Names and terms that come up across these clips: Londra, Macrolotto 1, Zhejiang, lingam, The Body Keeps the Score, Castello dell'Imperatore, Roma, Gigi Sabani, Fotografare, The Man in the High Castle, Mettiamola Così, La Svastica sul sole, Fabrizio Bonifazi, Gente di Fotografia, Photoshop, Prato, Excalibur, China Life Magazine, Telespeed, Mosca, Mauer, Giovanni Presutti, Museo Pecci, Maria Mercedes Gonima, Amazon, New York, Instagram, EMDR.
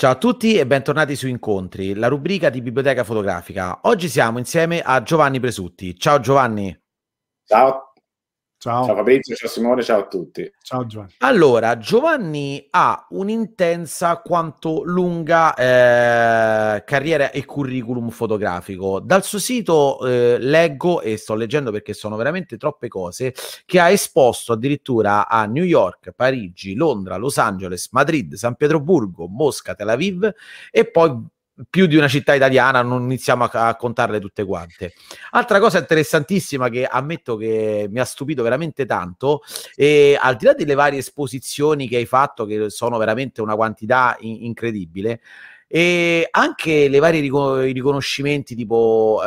Ciao a tutti e bentornati su Incontri, la rubrica di Biblioteca Fotografica. Oggi siamo insieme a Giovanni Presutti. Ciao Giovanni. Ciao. Ciao. Ciao Fabrizio, ciao Simone, ciao a tutti. Ciao Giovanni. Allora, Giovanni ha un'intensa quanto lunga carriera e curriculum fotografico. Dal suo sito leggo, e sto leggendo perché sono veramente troppe cose, che ha esposto addirittura a New York, Parigi, Londra, Los Angeles, Madrid, San Pietroburgo, Mosca, Tel Aviv e poi più di una città italiana, non iniziamo a contarle tutte quante. Altra cosa interessantissima che ammetto che mi ha stupito veramente tanto, e al di là delle varie esposizioni che hai fatto, che sono veramente una quantità incredibile, e anche le varie riconoscimenti tipo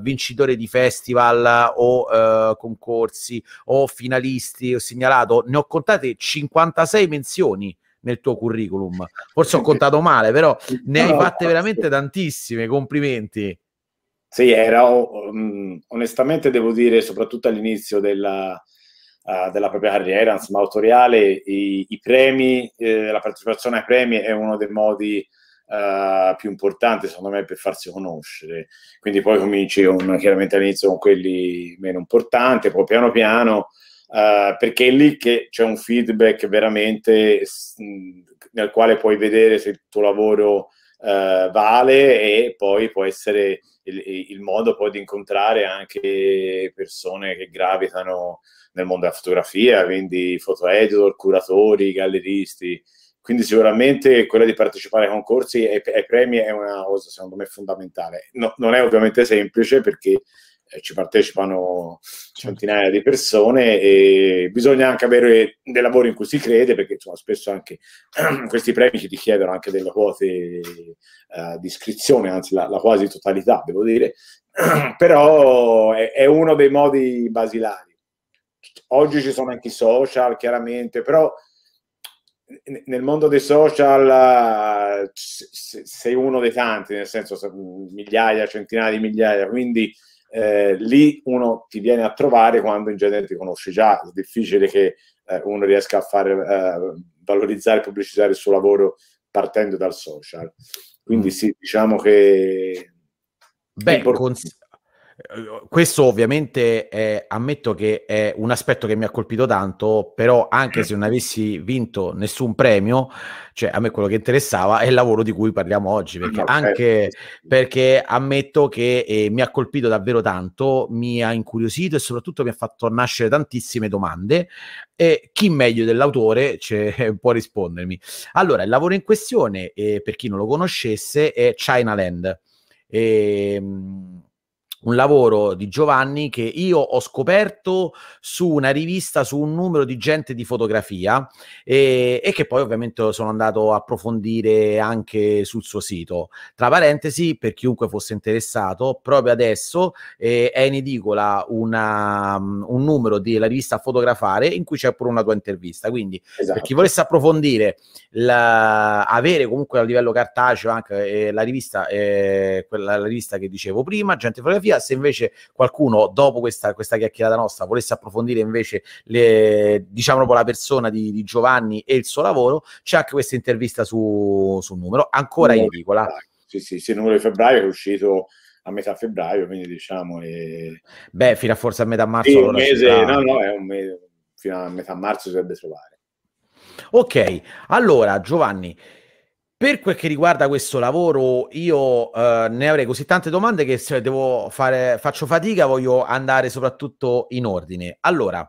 vincitore di festival o concorsi o finalisti, ho segnalato, ne ho contate 56 menzioni nel tuo curriculum. Forse ho contato male, però ne hai fatte veramente tantissime. Complimenti. Sì, era onestamente devo dire, soprattutto all'inizio della propria carriera, insomma, autoriale, i premi, la partecipazione ai premi è uno dei modi più importanti, secondo me, per farsi conoscere. Quindi poi cominci chiaramente all'inizio con quelli meno importanti, poi piano piano, perché è lì che c'è un feedback veramente nel quale puoi vedere se il tuo lavoro vale, e poi può essere il modo poi di incontrare anche persone che gravitano nel mondo della fotografia, quindi foto editor, curatori, galleristi. Quindi sicuramente quella di partecipare ai concorsi e ai premi è una cosa, secondo me, fondamentale. No, non è ovviamente semplice perché ci partecipano centinaia di persone e bisogna anche avere del lavoro in cui si crede, perché insomma, spesso anche questi premi ti richiedono anche delle quote di iscrizione, anzi la quasi totalità, devo dire, però è uno dei modi basilari. Oggi ci sono anche i social, chiaramente, però nel mondo dei social sei uno dei tanti, nel senso migliaia, centinaia di migliaia, quindi lì uno ti viene a trovare quando in genere ti conosci già. È difficile che uno riesca a far valorizzare e pubblicizzare il suo lavoro partendo dal social. Quindi sì, diciamo che questo ovviamente ammetto che è un aspetto che mi ha colpito tanto, però anche se non avessi vinto nessun premio, cioè a me quello che interessava è il lavoro di cui parliamo oggi, perché anche perché ammetto che mi ha colpito davvero tanto, mi ha incuriosito e soprattutto mi ha fatto nascere tantissime domande, e chi meglio dell'autore può rispondermi. Allora, il lavoro in questione, per chi non lo conoscesse, è China Land, un lavoro di Giovanni che io ho scoperto su una rivista, su un numero di Gente di Fotografia, e che poi ovviamente sono andato a approfondire anche sul suo sito. Tra parentesi, per chiunque fosse interessato, proprio adesso è in edicola un numero della rivista Fotografare in cui c'è pure una tua intervista, quindi esatto, per chi volesse approfondire, avere comunque a livello cartaceo anche la rivista, la rivista che dicevo prima, Gente di Fotografia. Se invece qualcuno dopo questa chiacchierata nostra volesse approfondire invece la persona di Giovanni e il suo lavoro, c'è anche questa intervista sul numero, ancora in edicola. Sì, il numero di febbraio che è uscito a metà febbraio, quindi diciamo fino a forse a metà marzo. Sì, allora è un mese, fino a metà marzo si dovrebbe trovare. Ok, allora Giovanni, per quel che riguarda questo lavoro, io ne avrei così tante domande che se devo faccio fatica, voglio andare soprattutto in ordine. Allora,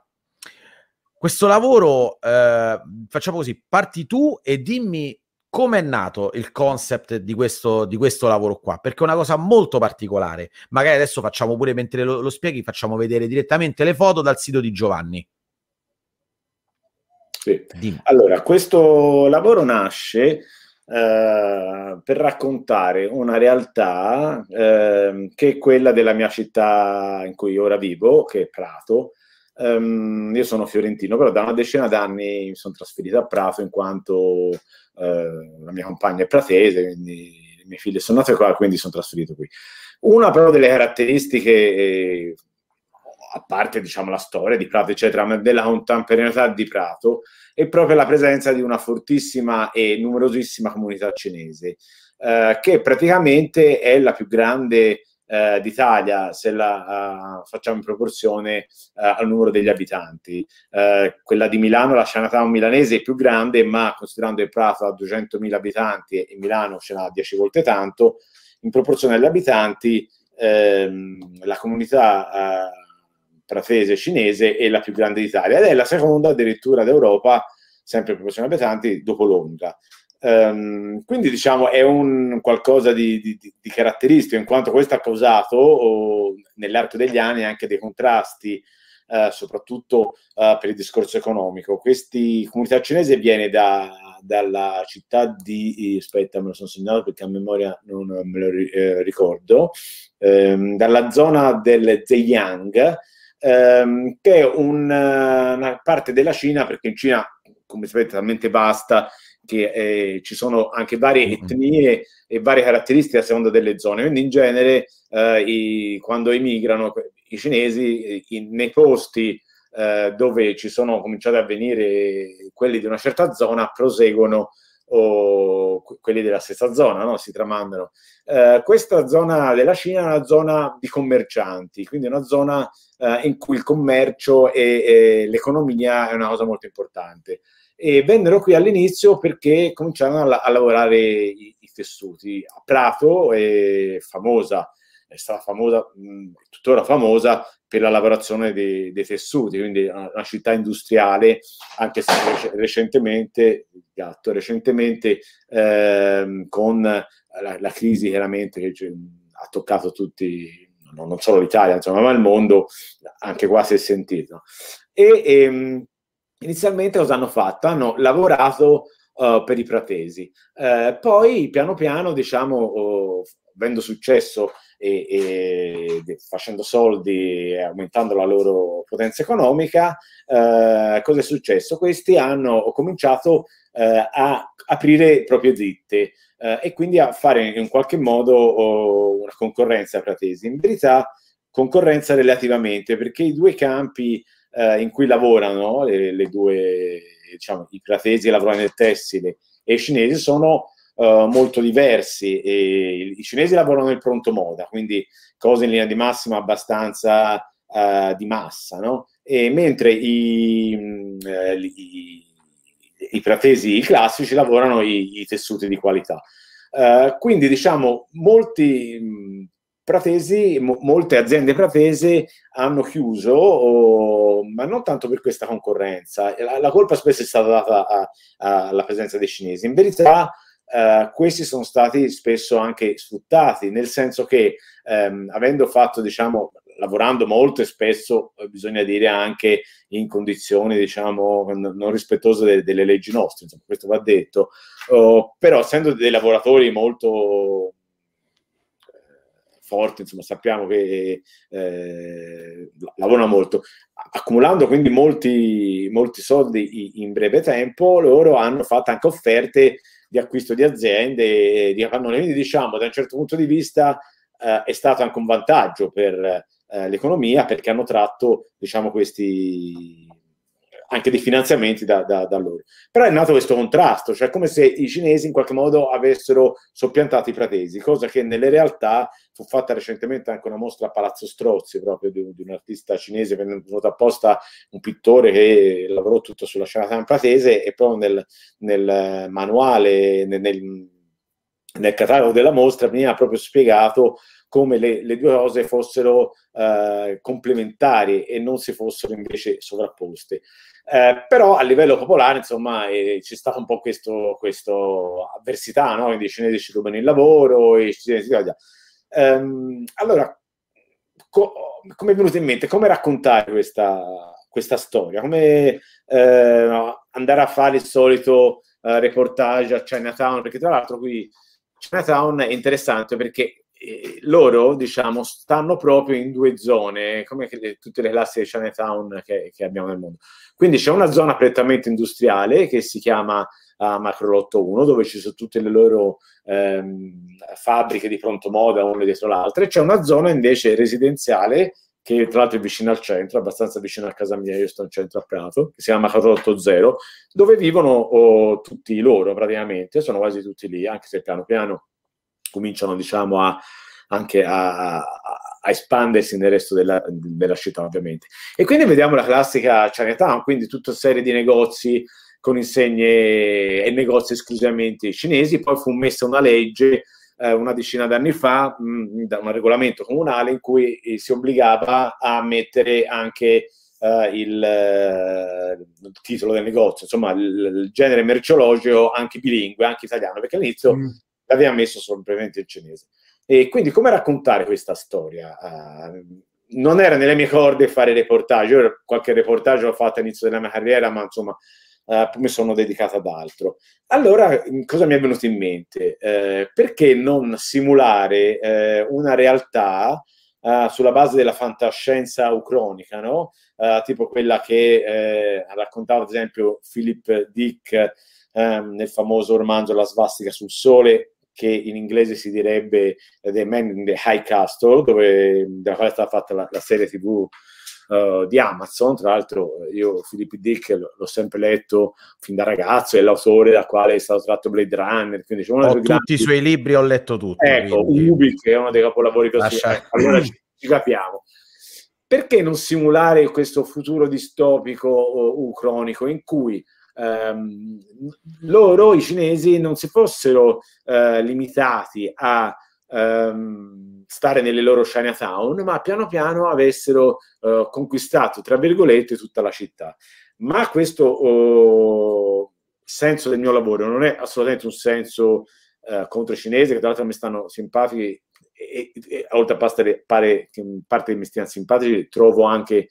questo lavoro, facciamo così, parti tu e dimmi come è nato il concept di questo lavoro qua, perché è una cosa molto particolare. Magari adesso facciamo pure, mentre lo spieghi, facciamo vedere direttamente le foto dal sito di Giovanni. Sì. Dimmi. Allora, questo lavoro nasce per raccontare una realtà che è quella della mia città in cui ora vivo, che è Prato. Io sono fiorentino, però da una decina d'anni mi sono trasferito a Prato in quanto la mia compagna è pratese, quindi le mie figlie sono nate qua, quindi sono trasferito qui. Una però delle caratteristiche a parte, diciamo, la storia di Prato, eccetera, ma della contemporaneità di Prato e proprio la presenza di una fortissima e numerosissima comunità cinese, che praticamente è la più grande d'Italia, se la facciamo in proporzione al numero degli abitanti. Quella di Milano, la Chinatown milanese, è più grande, ma considerando che Prato ha 200.000 abitanti e Milano ce n'ha 10 volte tanto, in proporzione agli abitanti la comunità pratese cinese è la più grande d'Italia ed è la seconda addirittura d'Europa, sempre in proporzione agli abitanti, dopo Londra. Quindi, diciamo, è un qualcosa di caratteristico, in quanto questo ha causato nell'arco degli anni anche dei contrasti, soprattutto per il discorso economico. Questa comunità cinese viene dalla città di, aspetta, me lo sono segnato perché a memoria non me lo ricordo, dalla zona del Zhejiang, che è una parte della Cina, perché in Cina, come sapete, è talmente vasta che ci sono anche varie etnie e varie caratteristiche a seconda delle zone, quindi in genere quando emigrano i cinesi nei posti dove ci sono cominciati a venire quelli di una certa zona, proseguono quelli della stessa zona, no? Si tramandano. Questa zona della Cina è una zona di commercianti, quindi una zona in cui il commercio e l'economia è una cosa molto importante. E vennero qui all'inizio perché cominciarono a lavorare i tessuti. A Prato è stata famosa, tuttora famosa, per la lavorazione dei tessuti, quindi una città industriale, anche se recentemente con la crisi chiaramente che ha toccato tutti, non solo l'Italia, insomma, ma il mondo, anche qua si è sentito. Inizialmente cosa hanno fatto? Hanno lavorato per i pratesi, poi piano piano, diciamo, avendo successo e facendo soldi e aumentando la loro potenza economica, cosa è successo? Questi hanno cominciato a aprire proprie ditte e quindi a fare in qualche modo una concorrenza ai pratesi. In verità concorrenza relativamente, perché i due campi in cui lavorano le due, diciamo, i pratesi lavorano nel tessile e i cinesi sono molto diversi. E i cinesi lavorano nel pronto moda, quindi cose in linea di massima abbastanza di massa, no? E mentre i pratesi classici lavorano i tessuti di qualità. Quindi, diciamo, molte aziende pratese hanno chiuso, ma non tanto per questa concorrenza. La colpa spesso è stata data alla presenza dei cinesi. In verità questi sono stati spesso anche sfruttati, nel senso che avendo fatto, diciamo, lavorando molto e spesso, bisogna dire, anche in condizioni, diciamo, non rispettose delle leggi nostre, insomma, questo va detto, però essendo dei lavoratori molto forti, insomma, sappiamo che lavorano molto, accumulando quindi molti soldi in breve tempo, loro hanno fatto anche offerte di acquisto di aziende, di capannoni. Quindi, diciamo, da un certo punto di vista è stato anche un vantaggio per l'economia, perché hanno tratto, diciamo, questi anche dei finanziamenti da loro. Però è nato questo contrasto, cioè come se i cinesi in qualche modo avessero soppiantato i pratesi, cosa che nelle realtà fu fatta recentemente anche una mostra a Palazzo Strozzi, proprio di un artista cinese, venuto apposta, un pittore che lavorò tutto sulla Chinatown pratese, e poi nel manuale, nel catalogo della mostra veniva proprio spiegato come le due cose fossero complementari e non si fossero invece sovrapposte. Però a livello popolare, insomma, c'è stata un po' questa avversità, no? Quindi i cinesi ci rubano il lavoro, i cinesi... allora, come è venuto in mente, come raccontare questa storia? Come andare a fare il solito reportage a Chinatown? Perché, tra l'altro, qui Chinatown è interessante perché loro, diciamo, stanno proprio in due zone, come tutte le classi di Chinatown che abbiamo nel mondo. Quindi c'è una zona prettamente industriale che si chiama Macrolotto 1, dove ci sono tutte le loro fabbriche di pronto moda, una dietro l'altra, e c'è una zona invece residenziale che tra l'altro è vicino al centro, abbastanza vicino a casa mia, io sto in centro a Prato, che si chiama Macrolotto 0, dove vivono tutti loro praticamente, sono quasi tutti lì, anche se piano piano cominciano, diciamo, a espandersi nel resto della città, ovviamente. E quindi vediamo la classica Chinatown, quindi tutta serie di negozi con insegne e negozi esclusivamente cinesi. Poi fu messa una legge una decina d'anni fa, da un regolamento comunale, in cui si obbligava a mettere anche il titolo del negozio, insomma il genere merceologico anche bilingue, anche italiano, perché all'inizio l'aveva messo semplicemente il cinese. E quindi come raccontare questa storia? Non era nelle mie corde fare reportage, io qualche reportage l'ho fatto all'inizio della mia carriera, ma insomma mi sono dedicato ad altro. Allora, cosa mi è venuto in mente? Perché non simulare una realtà sulla base della fantascienza ucronica, no? Tipo quella che raccontava ad esempio Philip Dick nel famoso romanzo La Svastica sul sole, che in inglese si direbbe The Man in the High Castle, della quale è stata fatta la serie TV di Amazon. Tra l'altro io Philip Dick l'ho sempre letto fin da ragazzo, è l'autore da quale è stato tratto Blade Runner, quindi tutti i suoi libri ho letto tutti, ecco, quindi... Ubi, che è uno dei capolavori così. Allora ci capiamo, perché non simulare questo futuro distopico ucronico in cui loro, i cinesi, non si fossero limitati a stare nelle loro Chinatown, ma piano piano avessero conquistato, tra virgolette, tutta la città. Ma questo senso del mio lavoro non è assolutamente un senso contro i cinesi, che tra l'altro mi stanno simpatici, e oltre a pare che parte che mi stiano simpatici, trovo anche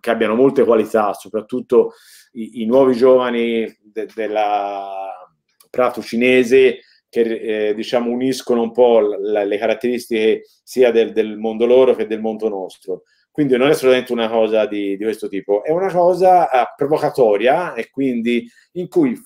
che abbiano molte qualità, soprattutto i nuovi giovani della Prato cinese, che diciamo uniscono un po' le caratteristiche sia del mondo loro che del mondo nostro. Quindi non è solamente una cosa di questo tipo, è una cosa provocatoria, e quindi in cui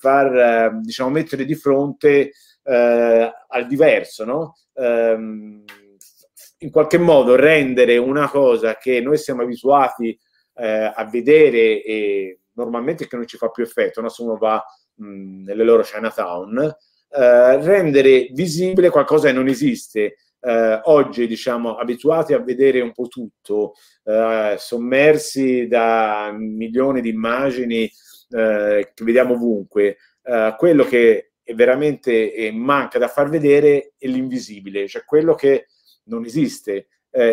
diciamo, mettere di fronte al diverso, no? In qualche modo rendere una cosa che noi siamo abituati a vedere e normalmente che non ci fa più effetto, no? Se uno va nelle loro Chinatown, rendere visibile qualcosa che non esiste. Oggi, diciamo, abituati a vedere un po' tutto, sommersi da milioni di immagini che vediamo ovunque, quello che è veramente manca da far vedere è l'invisibile, cioè quello che non esiste.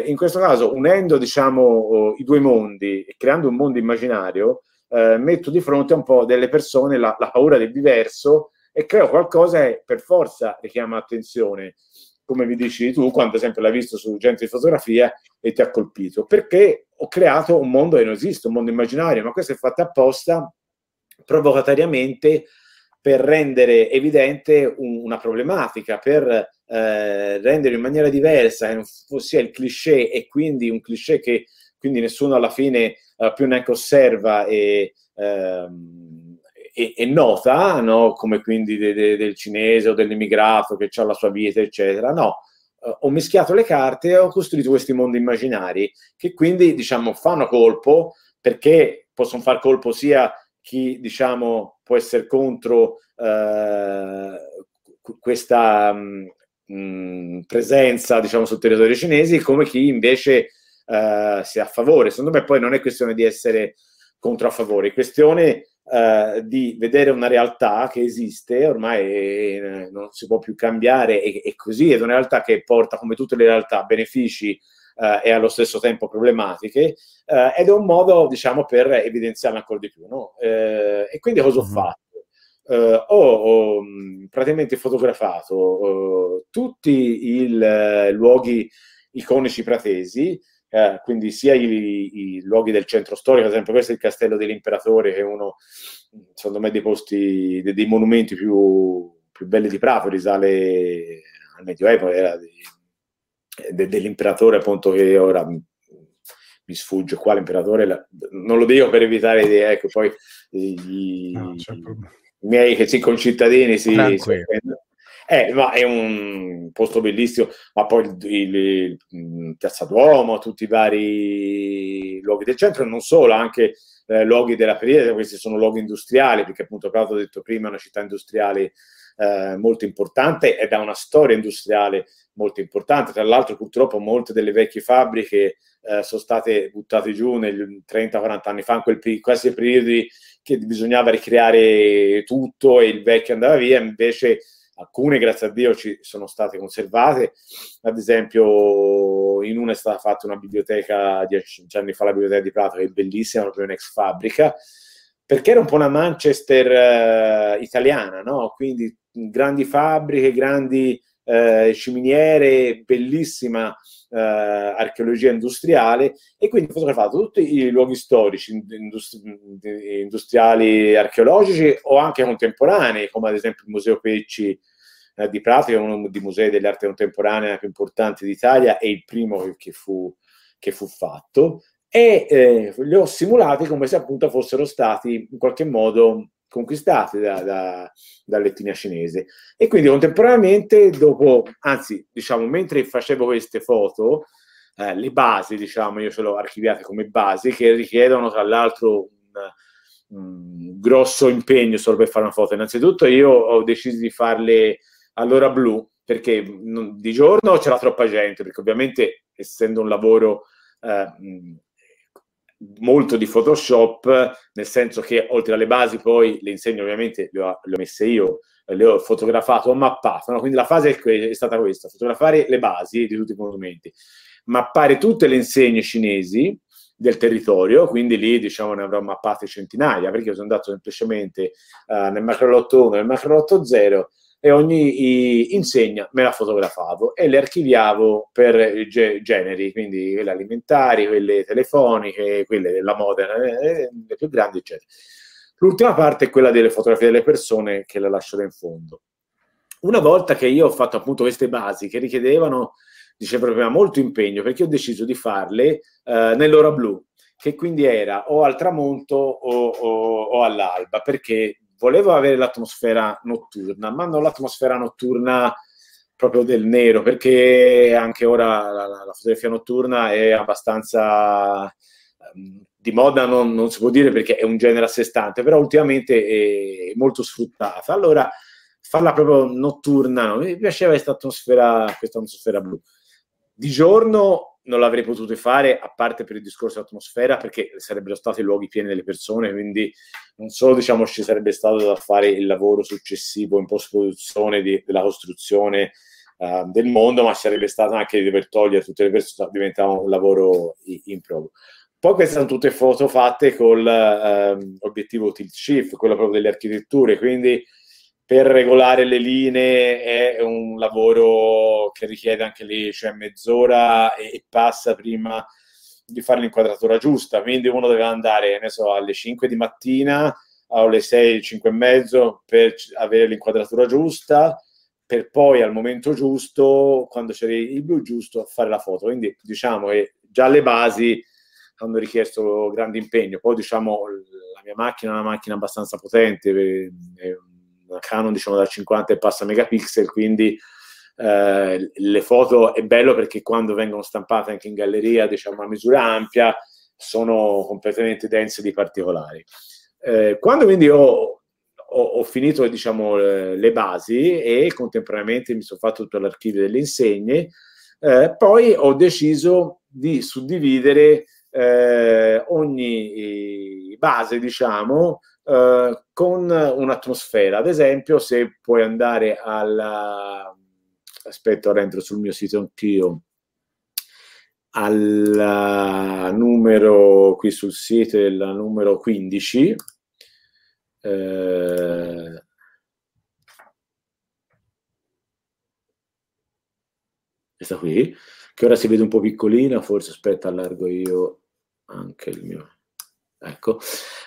In questo caso, unendo, diciamo, i due mondi e creando un mondo immaginario, metto di fronte un po' delle persone la paura del diverso, e creo qualcosa che per forza richiama attenzione, come vi dici tu, quando ad esempio l'hai visto su Gente di Fotografia e ti ha colpito, perché ho creato un mondo che non esiste, un mondo immaginario, ma questo è fatto apposta provocatoriamente per rendere evidente una problematica, per rendere in maniera diversa, che non sia il cliché, e quindi un cliché che quindi nessuno alla fine più neanche osserva e nota, no? Come quindi del cinese o dell'immigrato che ha la sua vita, eccetera. No, ho mischiato le carte e ho costruito questi mondi immaginari che quindi, diciamo, fanno colpo, perché possono far colpo sia chi, diciamo, può essere contro questa presenza, diciamo, sul territorio cinese, come chi invece sia a favore. Secondo me poi non è questione di essere contro a favore, è questione di vedere una realtà che esiste, ormai non si può più cambiare, e così è una realtà che porta, come tutte le realtà, benefici e allo stesso tempo problematiche, ed è un modo, diciamo, per evidenziarla ancora di più, no? E quindi cosa ho fatto? Ho praticamente fotografato tutti i luoghi iconici pratesi, quindi sia i luoghi del centro storico, ad esempio questo è il Castello dell'Imperatore, che è uno, secondo me, dei posti, dei monumenti più belli di Prato, risale al Medioevo, era dell'imperatore, appunto, che ora mi sfugge quale imperatore, non lo dico per evitare di, ecco, poi i miei che si concittadini si Ma è un posto bellissimo, ma poi Piazza Duomo, tutti i vari luoghi del centro, e non solo, anche luoghi della periferia. Questi sono luoghi industriali, perché appunto Prato, ho detto prima, è una città industriale molto importante ed ha una storia industriale molto importante. Tra l'altro, purtroppo, molte delle vecchie fabbriche sono state buttate giù nel 30-40 anni fa, in quasi periodi che bisognava ricreare tutto e il vecchio andava via. Invece alcune, grazie a Dio, ci sono state conservate. Ad esempio, in una è stata fatta una biblioteca 10 anni fa, la biblioteca di Prato, che è bellissima, proprio un'ex fabbrica, perché era un po' una Manchester italiana, no? Quindi grandi fabbriche, grandi ciminiere, bellissima archeologia industriale, e quindi ho fotografato tutti i luoghi storici, industriali, archeologici o anche contemporanei, come ad esempio il Museo Pecci di Prato, che è uno dei musei dell'arte contemporanea più importanti d'Italia, e il primo che fu fatto, e li ho simulati come se appunto fossero stati in qualche modo conquistati dall'etnia cinese. E quindi contemporaneamente, mentre facevo queste foto, le basi, io ce l'ho archiviate come basi, che richiedono tra l'altro un grosso impegno solo per fare una foto. Innanzitutto io ho deciso di farle all'ora blu, perché di giorno c'era troppa gente, perché ovviamente, essendo un lavoro molto di Photoshop, nel senso che oltre alle basi poi le insegne ovviamente le ho messe io, le ho fotografato, ho mappato, no? Quindi la fase è stata questa: fotografare le basi di tutti i monumenti, mappare tutte le insegne cinesi del territorio, quindi lì ne avrò mappate centinaia, perché sono andato semplicemente nel Macrolotto 1, nel Macrolotto 0, e ogni insegna me la fotografavo e le archiviavo per generi, quindi quelle alimentari, quelle telefoniche, quelle della moda, le più grandi, eccetera. L'ultima parte è quella delle fotografie delle persone, che la lascio da in fondo. Una volta che io ho fatto appunto queste basi, che richiedevano, dicevo prima, molto impegno, perché ho deciso di farle nell'ora blu, che quindi era o al tramonto o all'alba, perché volevo avere l'atmosfera notturna, ma non l'atmosfera notturna proprio del nero, perché anche ora la fotografia notturna è abbastanza di moda, non si può dire, perché è un genere a sé stante, però ultimamente è molto sfruttata. Allora, farla proprio notturna, no? Mi piaceva questa atmosfera blu. Di giorno non l'avrei potuto fare, a parte per il discorso atmosfera, perché sarebbero stati luoghi pieni delle persone, quindi non solo ci sarebbe stato da fare il lavoro successivo in post-produzione della costruzione del mondo, ma sarebbe stato anche per togliere tutte le persone, diventava un lavoro improbo. Poi queste sono tutte foto fatte col obiettivo tilt shift, quello proprio delle architetture, quindi per regolare le linee è un lavoro che richiede anche lì, mezz'ora e passa prima di fare l'inquadratura giusta. Quindi uno doveva andare, ne so, alle 5 di mattina o alle 6, 5 e mezzo per avere l'inquadratura giusta, per poi al momento giusto, quando c'era il blu giusto, fare la foto. Quindi che già le basi hanno richiesto grande impegno. Poi la mia macchina è una macchina abbastanza potente, una Canon da 50 e passa megapixel, quindi le foto è bello perché quando vengono stampate anche in galleria a misura ampia sono completamente dense di particolari. Quando quindi ho finito le basi e contemporaneamente mi sono fatto tutto l'archivio delle insegne, poi ho deciso di suddividere ogni base con un'atmosfera. Ad esempio, se puoi andare ora entro sul mio sito anch'io, qui sul sito è la numero 15, questa qui, che ora si vede un po' piccolina, forse allargo io anche il mio. Ecco,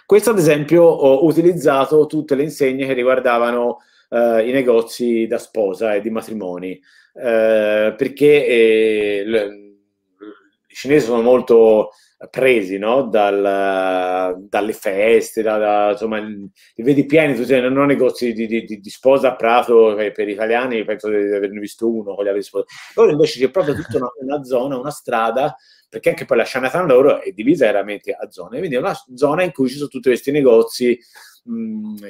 questo ad esempio ho utilizzato tutte le insegne che riguardavano i negozi da sposa e di matrimoni, perché i cinesi sono molto presi, no? Dalle feste, insomma, li vedi pieni, tutti, non negozi di sposa a Prato, per gli italiani penso di averne visto uno con gli altri sposi. Loro invece c'è proprio tutta una zona, una strada, perché anche poi la Chinatown loro è divisa veramente a zone, quindi è una zona in cui ci sono tutti questi negozi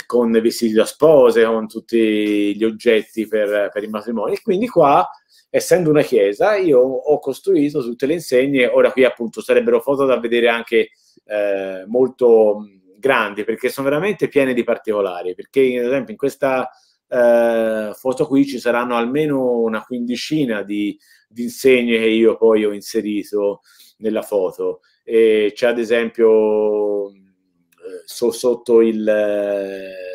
con vestiti da spose, con tutti gli oggetti per i matrimoni, e quindi qua, essendo una chiesa, io ho costruito tutte le insegne. Ora qui appunto sarebbero foto da vedere anche molto grandi, perché sono veramente piene di particolari, perché ad esempio in questa foto qui ci saranno almeno una quindicina di insegne che io poi ho inserito nella foto. C'è ad esempio sotto il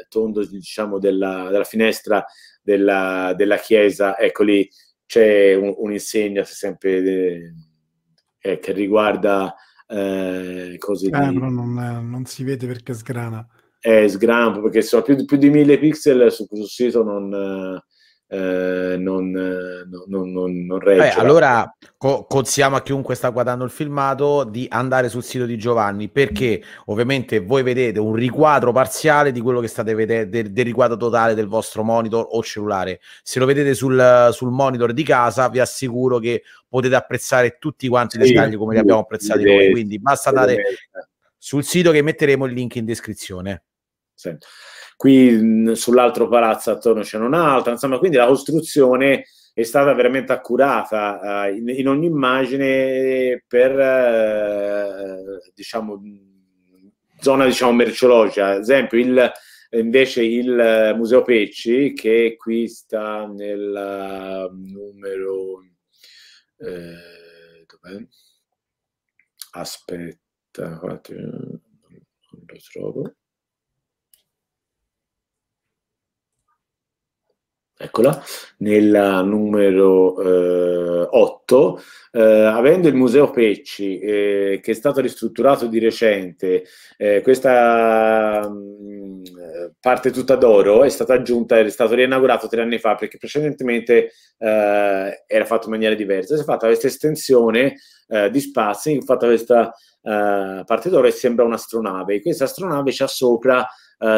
tondo, diciamo, della finestra della chiesa, eccoli, c'è un'insegna sempre che riguarda cose di... Però non si vede perché sgrana. Sgrana, perché sono più di 1000 pixel su questo sito, non regge. Allora consigliamo a chiunque sta guardando il filmato di andare sul sito di Giovanni, perché ovviamente voi vedete un riquadro parziale di quello che state vedendo, del riquadro totale del vostro monitor o cellulare. Se lo vedete sul monitor di casa, vi assicuro che potete apprezzare tutti quanti i dettagli come li abbiamo apprezzati noi, quindi basta andare sul sito, che metteremo il link in descrizione. Sì. Qui sull'altro palazzo attorno c'è un'altra, insomma, quindi la costruzione è stata veramente accurata in ogni immagine per diciamo zona, diciamo, merceologica. Ad esempio invece il Museo Pecci, che qui sta nel numero dov'è? Aspetta, non lo trovo. Eccola, nel numero 8, avendo il Museo Pecci, che è stato ristrutturato di recente, questa parte tutta d'oro è stata aggiunta, è stato rinaugurato 3 anni fa, perché precedentemente era fatto in maniera diversa. Si è fatta questa estensione di spazi, fatta questa parte d'oro, e sembra un'astronave. Questa astronave c'ha sopra,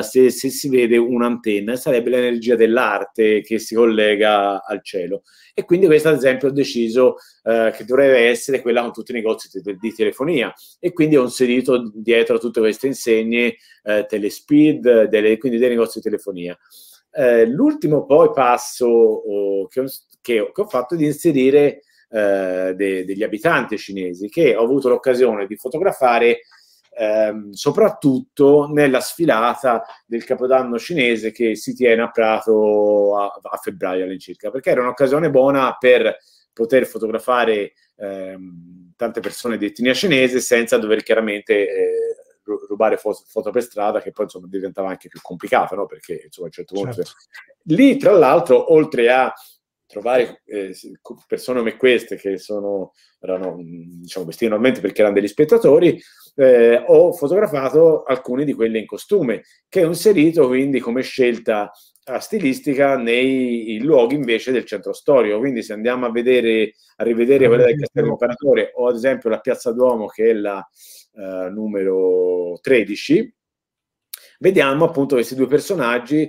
se si vede, un'antenna, sarebbe l'energia dell'arte che si collega al cielo. E quindi questa, ad esempio, ho deciso che dovrebbe essere quella con tutti i negozi di telefonia, e quindi ho inserito dietro tutte queste insegne Telespeed, quindi dei negozi di telefonia. L'ultimo poi passo che ho fatto è di inserire degli abitanti cinesi, che ho avuto l'occasione di fotografare soprattutto nella sfilata del Capodanno cinese, che si tiene a Prato a febbraio all'incirca, perché era un'occasione buona per poter fotografare tante persone di etnia cinese senza dover chiaramente rubare foto per strada, che poi, insomma, diventava anche più complicato, no? Perché, insomma, a un certo punto lì, tra l'altro, oltre a trovare persone come queste, che erano, diciamo, vestiti normalmente perché erano degli spettatori, ho fotografato alcuni di quelli in costume, che ho inserito quindi come scelta stilistica nei luoghi invece del centro storico. Quindi se andiamo a rivedere quella del Castello dell'Imperatore, o ad esempio la Piazza Duomo, che è la numero 13, vediamo appunto questi due personaggi,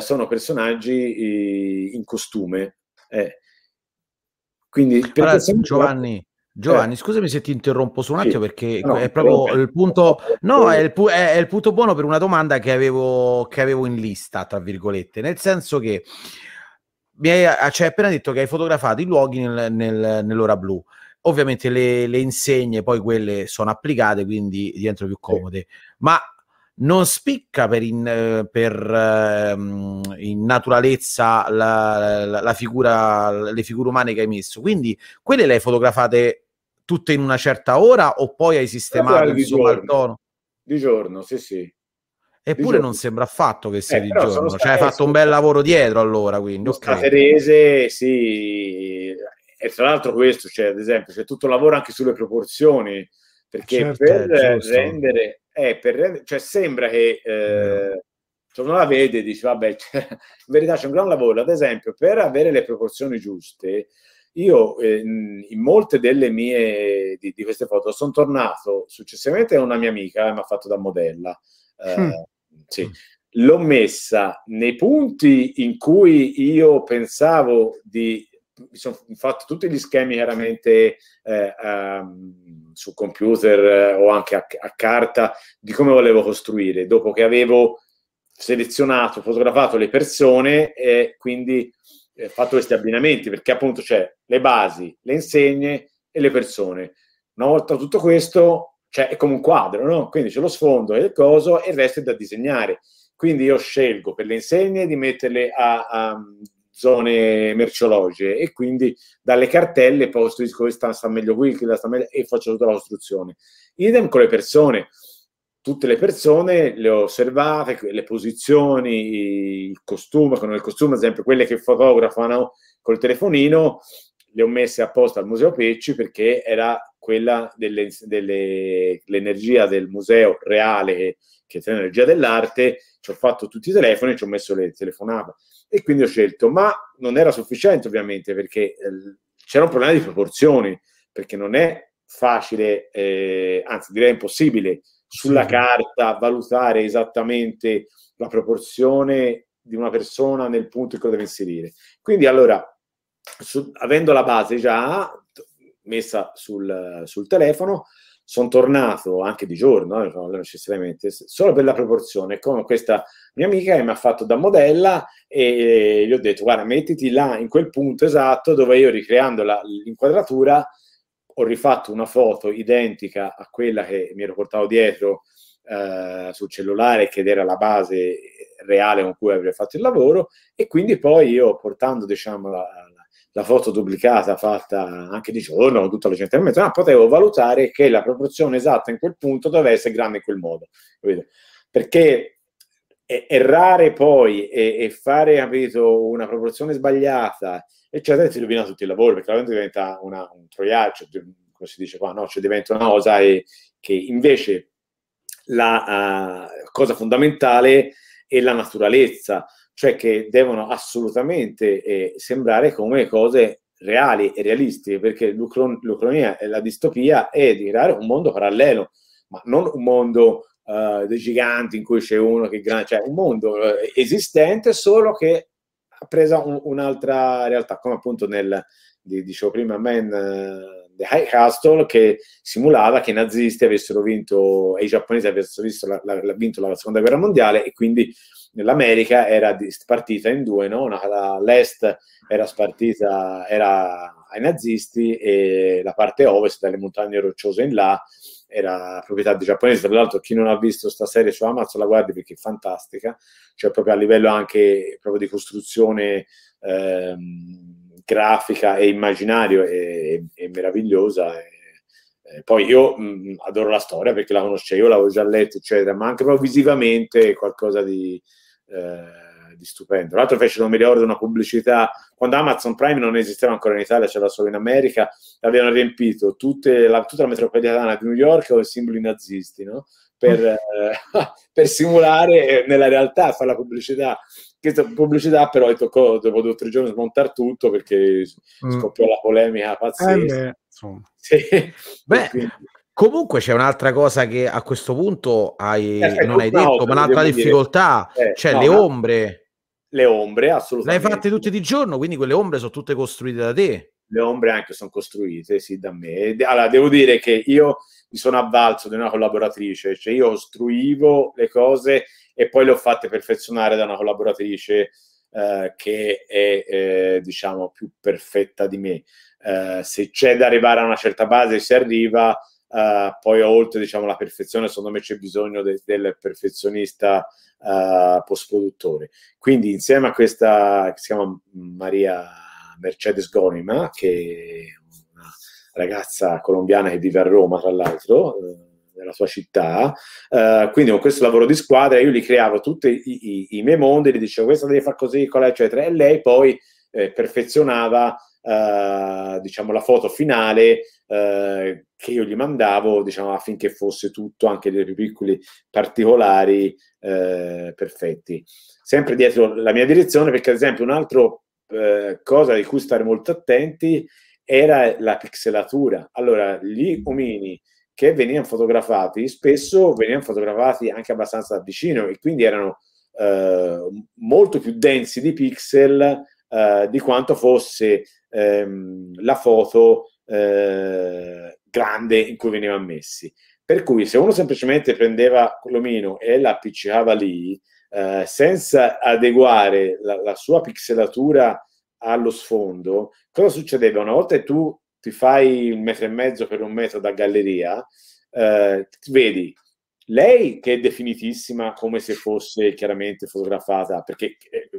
sono personaggi in costume. Quindi, allora, Giovanni, scusami se ti interrompo su un attimo, perché è proprio il punto. No, è il punto buono per una domanda che avevo in lista, tra virgolette, nel senso che ci hai appena detto che hai fotografato i luoghi nell'ora blu. Ovviamente le insegne, poi quelle sono applicate, quindi diventano più comode. Ma non spicca per naturalezza le figure umane che hai messo? Quindi quelle le hai fotografate tutte in una certa ora, o poi hai sistemato il tono? Di giorno, sì. Eppure non sembra affatto che sia di giorno, cioè hai fatto un bel lavoro dietro, allora, quindi. State rese, sì. E tra l'altro questo, cioè, ad esempio, c'è tutto lavoro anche sulle proporzioni, perché cioè sembra che se uno la vede dice vabbè, in verità c'è un gran lavoro. Ad esempio, per avere le proporzioni giuste Io in molte delle mie di queste foto sono tornato successivamente a una mia amica, mi ha fatto da modella, sì. L'ho messa nei punti in cui io pensavo di... Mi sono fatto tutti gli schemi chiaramente sul computer o anche a carta di come volevo costruire, dopo che avevo selezionato, fotografato le persone e quindi fatto questi abbinamenti, perché appunto c'è le basi, le insegne e le persone. Una volta tutto questo è come un quadro, no? Quindi c'è lo sfondo e il coso e il resto è da disegnare. Quindi io scelgo per le insegne di metterle a zone merceologiche e quindi dalle cartelle poi costruisco questa sta meglio qui, quella sta meglio, e faccio tutta la costruzione. Idem con le persone. Tutte le persone le ho osservate, le posizioni, il costume, con il costume, ad esempio quelle che fotografano col telefonino, le ho messe apposta al Museo Pecci perché era quella dell'energia del museo reale che è l'energia dell'arte, ci ho fatto tutti i telefoni, ci ho messo le telefonate e quindi ho scelto, ma non era sufficiente ovviamente perché c'era un problema di proporzioni, perché non è facile, anzi direi impossibile, sulla carta valutare esattamente la proporzione di una persona nel punto in cui deve inserire. Quindi allora, avendo la base già messa sul telefono, sono tornato anche di giorno, non necessariamente, solo per la proporzione, come questa mia amica che mi ha fatto da modella e gli ho detto guarda mettiti là in quel punto esatto dove io ricreando l'inquadratura ho rifatto una foto identica a quella che mi ero portato dietro sul cellulare, che era la base reale con cui avrei fatto il lavoro, e quindi poi io portando diciamo, la foto duplicata fatta anche di giorno con tutta la gente, potevo valutare che la proporzione esatta in quel punto doveva essere grande in quel modo. Capito? Perché errare poi e fare capito, una proporzione sbagliata eccetera, si rovina tutto il lavoro, perché la diventa un troiaccio, come si dice qua, no? Cioè diventa una cosa che invece la cosa fondamentale è la naturalezza, cioè che devono assolutamente sembrare come cose reali e realistiche, perché l'ucronia e la distopia è di creare un mondo parallelo, ma non un mondo dei giganti in cui c'è uno che grande, cioè un mondo esistente solo che ha preso un'altra realtà, come appunto dicevo prima, Man the High Castle, che simulava che i nazisti avessero vinto e i giapponesi avessero vinto la seconda guerra mondiale, e quindi l'America era spartita in due, no? L'est era spartita ai nazisti e la parte ovest dalle montagne rocciose in là era proprietà dei giapponesi. Tra l'altro chi non ha visto sta serie su Amazon la guardi perché è fantastica, cioè proprio a livello anche proprio di costruzione grafica e immaginario è meravigliosa. Poi io adoro la storia perché la conoscevo, io l'avevo già letta eccetera, ma anche proprio visivamente è qualcosa di stupendo. Tra l'altro fecero, non mi ricordo, una pubblicità quando Amazon Prime non esisteva ancora in Italia, c'era solo in America, avevano riempito tutta la metropolitana di New York con i simboli nazisti, no? Per simulare nella realtà, fare la pubblicità. Questa pubblicità però toccò dopo 2 o 3 giorni smontare tutto perché scoppiò la polemica pazzesca. Sì. Beh, quindi... Comunque c'è un'altra cosa che a questo punto non hai detto, ma un'altra difficoltà, cioè no, le ombre. Le ombre, assolutamente. Le hai fatte tutte di giorno, quindi quelle ombre sono tutte costruite da te. Le ombre anche sono costruite, sì, da me. Allora, devo dire che io mi sono avvalso di una collaboratrice, cioè io costruivo le cose e poi le ho fatte perfezionare da una collaboratrice che è, diciamo, più perfetta di me. Se c'è da arrivare a una certa base, si arriva... poi oltre diciamo la perfezione, secondo me c'è bisogno del perfezionista post-produttore. Quindi insieme a questa che si chiama Maria Mercedes Gonima, che è una ragazza colombiana che vive a Roma tra l'altro, nella sua città, quindi con questo lavoro di squadra io li creavo tutti i miei mondi, gli dicevo questa devi fare così, quella eccetera, e lei poi perfezionava diciamo la foto finale che io gli mandavo, diciamo, affinché fosse tutto, anche dei piccoli particolari perfetti, sempre dietro la mia direzione, perché ad esempio un altro cosa di cui stare molto attenti era la pixelatura. Allora, gli omini che venivano fotografati spesso venivano fotografati anche abbastanza da vicino e quindi erano molto più densi di pixel di quanto fosse la foto grande in cui venivano messi. Per cui se uno semplicemente prendeva l'omino e la appiccicava lì, senza adeguare la sua pixelatura allo sfondo, cosa succedeva? Una volta che tu ti fai 1,5 metri per 1 metro da galleria, vedi lei che è definitissima come se fosse chiaramente fotografata, perché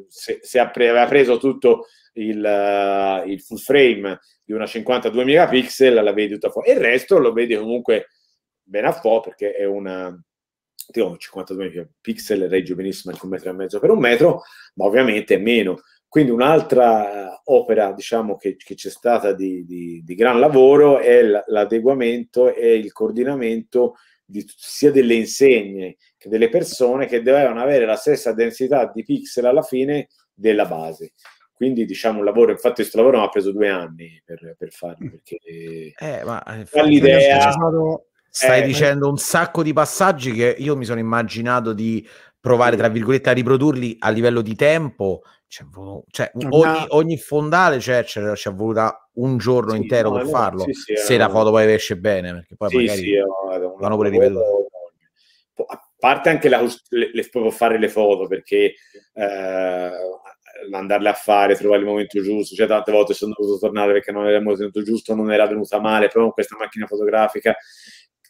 se aveva preso tutto il full frame di una 52 megapixel la vedi tutta fuori, e il resto lo vedi comunque ben a po', perché è una 52 pixel, regge benissimo il 1,5 metri per 1 metro, ma ovviamente è meno. Quindi un'altra opera, diciamo, che c'è stata di gran lavoro è l'adeguamento e il coordinamento sia delle insegne che delle persone, che dovevano avere la stessa densità di pixel alla fine della base. Quindi, diciamo, un lavoro, infatti questo lavoro mi ha preso 2 anni per farlo, perché l'idea... Stai dicendo un sacco di passaggi che io mi sono immaginato di provare, tra virgolette, a riprodurli a livello di tempo. Ogni fondale c'è voluta un giorno intero per farlo, se la foto poi esce bene, perché poi magari vanno pure ripetuto. A parte anche fare le foto, perché andarle a fare, trovare il momento giusto, cioè tante volte sono dovuto tornare perché non era il momento giusto, non era venuta male, però con questa macchina fotografica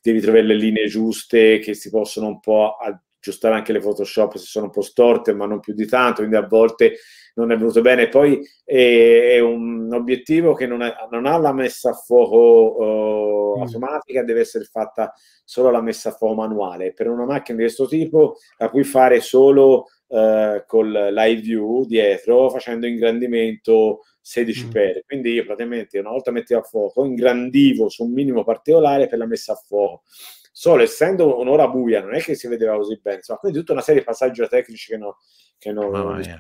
devi trovare le linee giuste, che si possono un po' aggiustare anche le Photoshop se sono un po' storte, ma non più di tanto, quindi a volte non è venuto bene. Poi è un obiettivo che non ha la messa a fuoco automatica, deve essere fatta solo la messa a fuoco manuale. Per una macchina di questo tipo la puoi fare solo con live view dietro, facendo ingrandimento 16x, quindi io praticamente una volta mettevo a fuoco, ingrandivo su un minimo particolare per la messa a fuoco. Solo essendo un'ora buia non è che si vedeva così bene, insomma, quindi tutta una serie di passaggi tecnici che non riusciva.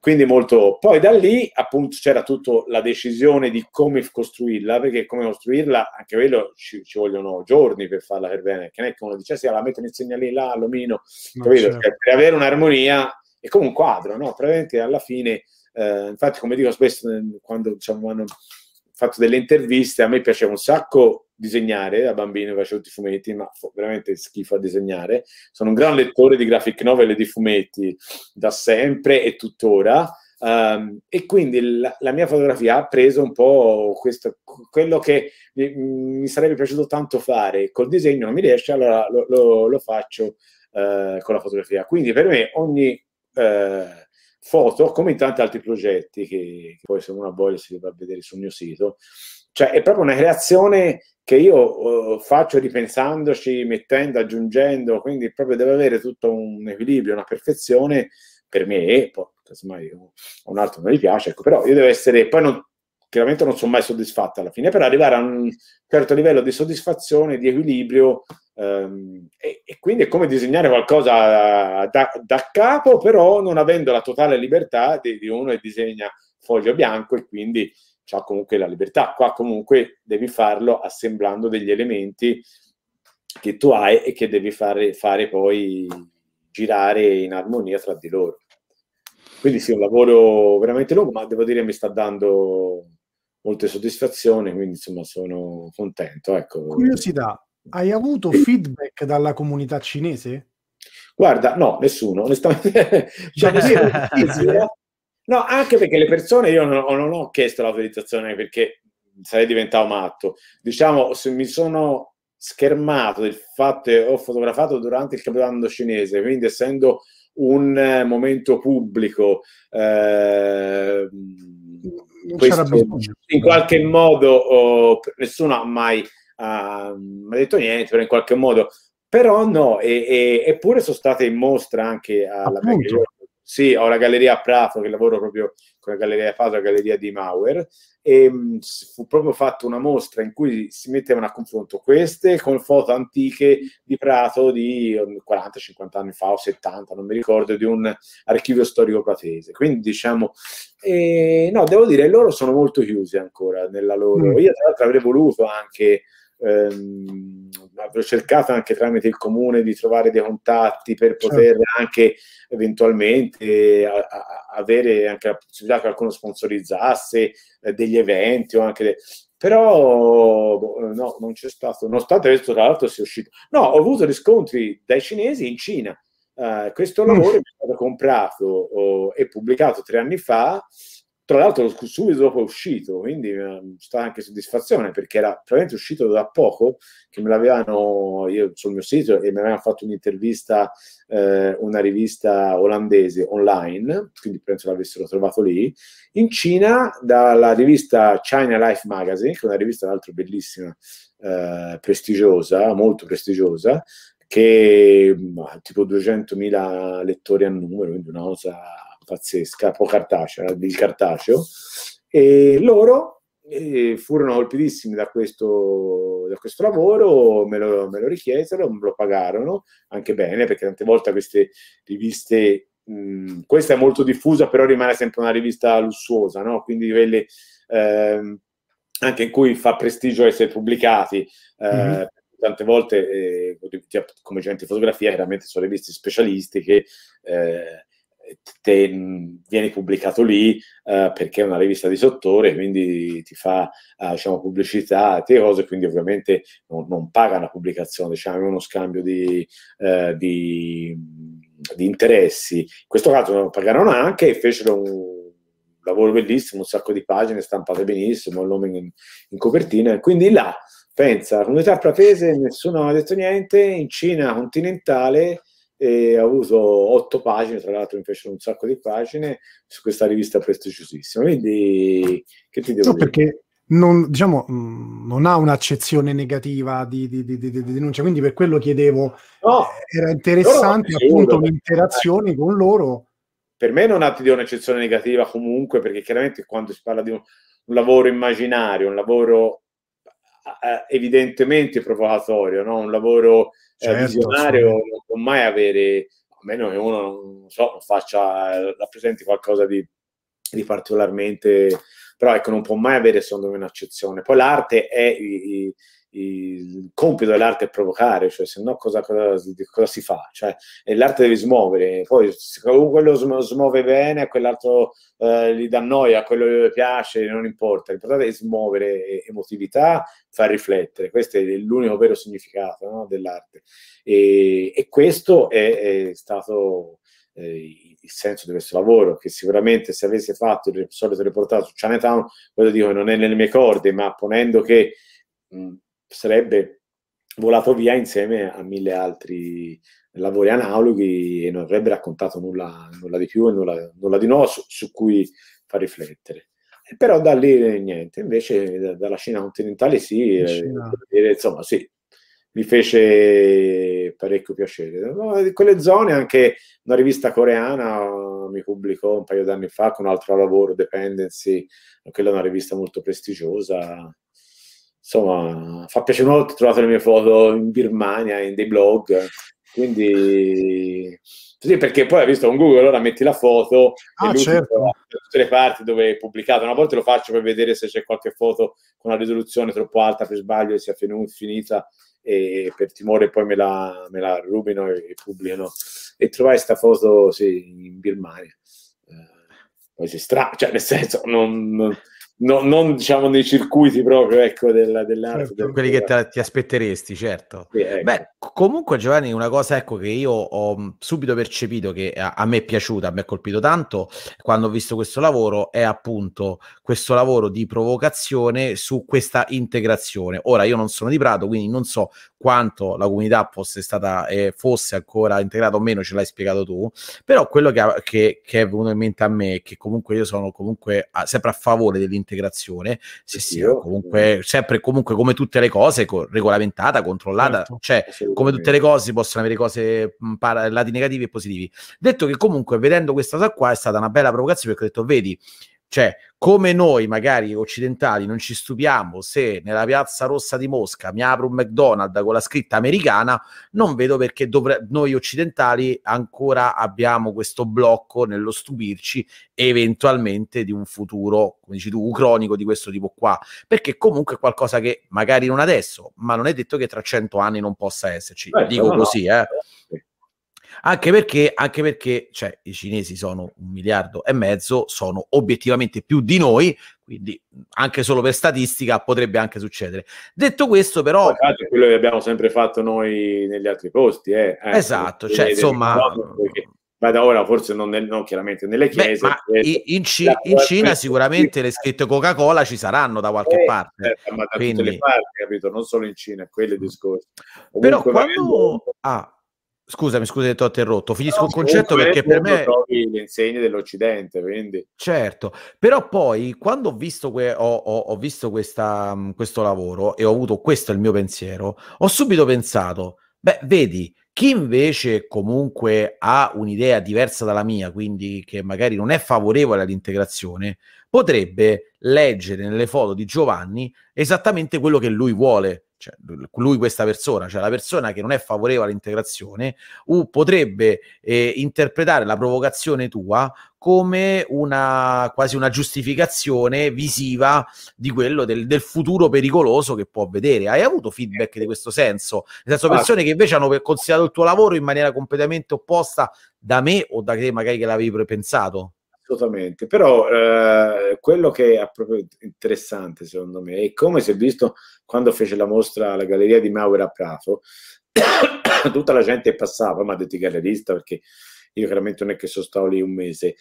Quindi molto. Poi da lì appunto c'era tutta la decisione di come costruirla, perché come costruirla, anche quello ci vogliono giorni per farla per bene, che non è che uno dice sì, la metto in segnalino là, l'omino, capito? Cioè, per avere un'armonia e come un quadro, no? Praticamente alla fine, infatti come dico spesso quando, diciamo, hanno fatto delle interviste, a me piaceva un sacco disegnare, da bambino facevo tutti i fumetti, ma veramente schifo a disegnare. Sono un gran lettore di graphic novel e di fumetti da sempre e tuttora, e quindi la mia fotografia ha preso un po' questo, quello che mi sarebbe piaciuto tanto fare col disegno non mi riesce, allora lo faccio con la fotografia. Quindi per me ogni foto, come in tanti altri progetti che poi se uno ha voglia si va a vedere sul mio sito, cioè è proprio una creazione che io faccio ripensandoci, mettendo, aggiungendo, quindi proprio deve avere tutto un equilibrio, una perfezione per me, poi casomai un altro non mi piace, ecco, però io devo essere, poi chiaramente non sono mai soddisfatto alla fine, per arrivare a un certo livello di soddisfazione, di equilibrio, e quindi è come disegnare qualcosa da capo, però non avendo la totale libertà di uno che disegna foglio bianco e quindi c'ha comunque la libertà. Qua comunque devi farlo assemblando degli elementi che tu hai e che devi fare poi girare in armonia tra di loro. Quindi sì, un lavoro veramente lungo, ma devo dire mi sta dando molte soddisfazioni, quindi insomma sono contento. Ecco. Curiosità, hai avuto feedback dalla comunità cinese? Guarda, no, nessuno, onestamente. Cioè, così è difficile. No, anche perché le persone, io non ho chiesto l'autorizzazione perché sarei diventato matto. Diciamo, se mi sono schermato del fatto che ho fotografato durante il capodanno cinese, quindi essendo un momento pubblico, questo, in qualche modo nessuno ha mai mi ha detto niente, però in qualche modo. Però no, eppure sono state in mostra anche alla Macrolotto. Sì, ho la galleria a Prato che lavoro proprio con la galleria Prato, la galleria di Mauer, e fu proprio fatta una mostra in cui si mettevano a confronto queste con foto antiche di Prato di 40-50 anni fa o 70, non mi ricordo, di un archivio storico pratese. Quindi diciamo, no, devo dire, loro sono molto chiusi ancora nella loro... Io tra l'altro avrei voluto anche... avrò cercato anche tramite il comune di trovare dei contatti per poter anche eventualmente avere anche la possibilità che qualcuno sponsorizzasse degli eventi o anche però no, non c'è stato, nonostante questo tra l'altro sia uscito. No, ho avuto riscontri dai cinesi in Cina. Questo lavoro è stato comprato e pubblicato 3 anni fa, tra l'altro subito dopo è uscito, quindi è stata anche soddisfazione, perché era praticamente uscito da poco, che me l'avevano, io sul mio sito, e mi avevano fatto un'intervista, una rivista olandese online, quindi penso l'avessero trovato lì, in Cina, dalla rivista China Life Magazine, che è una rivista tra l'altro bellissima, prestigiosa, molto prestigiosa, che ha tipo 200.000 lettori a numero, quindi una cosa... pazzesca, po' cartacea, di cartaceo, e loro furono colpitissimi da questo lavoro, me lo richiesero, me lo pagarono anche bene, perché tante volte queste riviste, questa è molto diffusa, però rimane sempre una rivista lussuosa, no? Quindi quelle anche in cui fa prestigio essere pubblicati, tante volte, come Gente di Fotografia, chiaramente sono riviste specialistiche, vieni pubblicato lì perché è una rivista di settore, quindi ti fa diciamo, pubblicità e cose, quindi ovviamente non paga la pubblicazione, diciamo, è uno scambio di interessi. In questo caso non pagarono anche e fecero un lavoro bellissimo, un sacco di pagine stampate benissimo, il nome in copertina, quindi là, pensa, la comunità pratese nessuno ha detto niente, in Cina continentale e ho avuto 8 pagine, tra l'altro mi piacciono un sacco di pagine su questa rivista prestigiosissima, quindi che ti devo dire? Perché non, diciamo, non ha un'accezione negativa di denuncia, quindi per quello chiedevo, era interessante appunto l'interazione con loro. Per me non ha un'accezione negativa comunque, perché chiaramente quando si parla di un lavoro immaginario, un lavoro evidentemente provocatorio, no? Un lavoro visionario, non può mai avere, a meno che uno rappresenti qualcosa di particolarmente, però ecco, non può mai avere secondo me un'accezione. Poi l'arte è il compito dell'arte è provocare, cioè se no cosa si fa? Cioè, e l'arte deve smuovere, poi se quello smuove bene, a quell'altro gli dà noia, a quello gli piace, non importa, l'importante è smuovere emotività, far riflettere, questo è l'unico vero significato, no, dell'arte, e questo è stato il senso di questo lavoro, che sicuramente se avessi fatto il solito reportaggio su Chinatown, quello dico che non è nelle mie corde, ma ponendo che sarebbe volato via insieme a 1000 altri lavori analoghi e non avrebbe raccontato nulla di più e nulla di nuovo su cui far riflettere. Però da lì niente, invece dalla Cina continentale sì, insomma sì, mi fece parecchio piacere. No, di quelle zone anche una rivista coreana mi pubblicò un paio d'anni fa con un altro lavoro, Dependency, quella è una rivista molto prestigiosa. Insomma, fa piacere molto, ho trovato le mie foto in Birmania, in dei blog, quindi... Sì, perché poi hai visto con Google, allora metti la foto e lui trova tutte le parti dove è pubblicata. Una volta lo faccio per vedere se c'è qualche foto con una risoluzione troppo alta per sbaglio e sia finita, e per timore poi me la rubino e pubblicano. E trovai questa foto, sì, in Birmania. Poi si cioè nel senso, non diciamo nei circuiti proprio, ecco, dell'arte, quelli che ti aspetteresti, certo. Sì, ecco. Beh, comunque Giovanni, una cosa, ecco, che io ho subito percepito, che a me è piaciuta, a me è colpito tanto quando ho visto questo lavoro, è appunto questo lavoro di provocazione su questa integrazione. Ora io non sono di Prato, quindi non so quanto la comunità fosse ancora integrata o meno, ce l'hai spiegato tu, però quello che è venuto in mente a me è che comunque io sono comunque sempre a favore dell'integrazione, se sia comunque sempre, comunque come tutte le cose, regolamentata, controllata, cioè come tutte le cose possono avere cose, lati negativi e positivi. Detto che comunque vedendo questa cosa qua è stata una bella provocazione, perché ho detto, vedi, Cioè, come noi magari occidentali non ci stupiamo se nella piazza rossa di Mosca mi apro un McDonald's con la scritta americana, non vedo perché noi occidentali ancora abbiamo questo blocco nello stupirci eventualmente di un futuro, come dici tu, ucronico di questo tipo qua, perché comunque è qualcosa che magari non adesso, ma non è detto che tra 100 anni non possa esserci. Dico così, no. Anche perché cioè, i cinesi sono 1,5 miliardi, sono obiettivamente più di noi, quindi anche solo per statistica potrebbe anche succedere. Detto questo, però... Infatti, quello che abbiamo sempre fatto noi negli altri posti. Esatto, cioè insomma... Ma da ora forse non chiaramente nelle chiese. In Cina sicuramente le scritte Coca-Cola ci saranno da qualche parte. Ma da tutte le parti, capito? Non solo in Cina, quello è il discorso. Però quando... Scusami, ti ho interrotto. Finisco il concetto perché per me trovi le insegne dell'Occidente, quindi certo. Però poi quando ho visto questo lavoro e ho avuto questo il mio pensiero, ho subito pensato: beh, vedi, chi invece comunque ha un'idea diversa dalla mia, quindi che magari non è favorevole all'integrazione, potrebbe leggere nelle foto di Giovanni esattamente quello che lui vuole. Cioè, lui, questa persona, cioè la persona che non è favorevole all'integrazione, potrebbe interpretare la provocazione tua come quasi una giustificazione visiva di quello del futuro pericoloso che può vedere. Hai avuto feedback di questo senso? Nel senso, persone che invece hanno considerato il tuo lavoro in maniera completamente opposta da me o da te magari che l'avevi prepensato? Assolutamente, però quello che è proprio interessante secondo me è come si è visto quando fece la mostra alla galleria di Mauer a Prato. Tutta la gente passava, mi ha detto il gallerista, perché io chiaramente non è che sono stato lì un mese,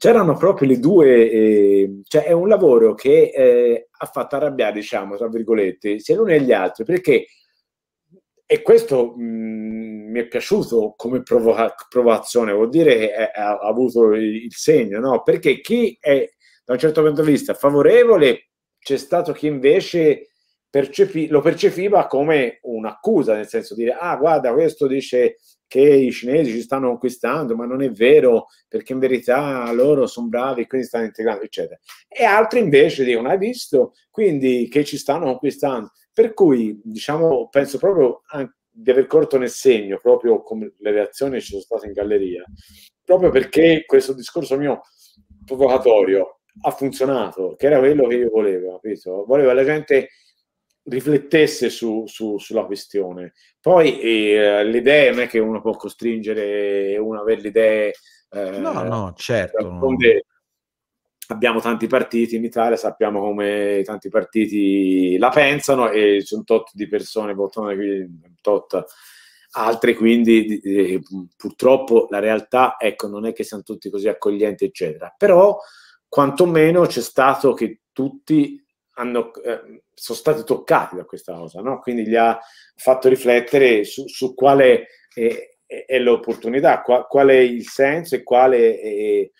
c'erano proprio le due, cioè è un lavoro che ha fatto arrabbiare, diciamo, tra virgolette, sia l'uno e gli altri, perché e questo mi è piaciuto come provocazione, vuol dire che ha avuto il segno, no? Perché chi è da un certo punto di vista favorevole, c'è stato chi invece lo percepiva come un'accusa, nel senso di dire: ah, guarda, questo dice che i cinesi ci stanno conquistando, ma non è vero, perché in verità loro sono bravi, quindi stanno integrando, eccetera. E altri invece dicono: hai visto, quindi che ci stanno conquistando. Per cui, diciamo, penso proprio di aver corto nel segno, proprio come le reazioni ci sono state in galleria, proprio perché questo discorso mio provocatorio ha funzionato, che era quello che io volevo, capito? Volevo che la gente riflettesse sulla questione. Poi le idee non è che uno può costringere, uno a avere le idee... no, certo. Abbiamo tanti partiti in Italia, sappiamo come tanti partiti la pensano, e sono tot di persone votano, tot altri, quindi purtroppo la realtà, ecco, non è che siamo tutti così accoglienti, eccetera. Però quantomeno c'è stato che tutti sono stati toccati da questa cosa, no? Quindi gli ha fatto riflettere su quale è l'opportunità, qual è il senso e quale... e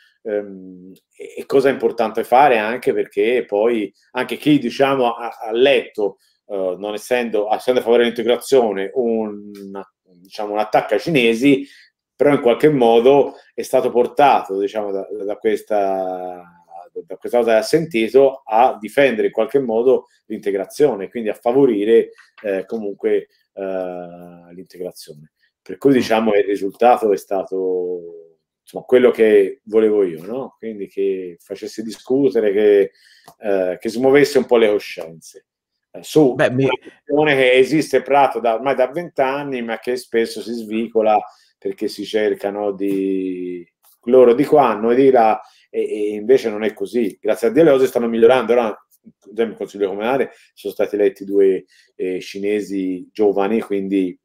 cosa è importante fare, anche perché poi anche chi, diciamo, ha letto, non essendo a favore dell'integrazione, diciamo, un attacco ai cinesi, però in qualche modo è stato portato, diciamo, da questa cosa che ha sentito, a difendere in qualche modo l'integrazione, quindi a favorire comunque l'integrazione. Per cui, diciamo, il risultato è stato... insomma, quello che volevo io, no? Quindi che facesse discutere, che smuovesse un po' le coscienze su una questione che esiste Prato ormai da 20 anni, ma che spesso si svicola perché si cercano di loro di qua, noi di là, e invece non è così. Grazie a Dio le cose stanno migliorando. Ora, nel Consiglio Comunale sono stati eletti 2 cinesi giovani, quindi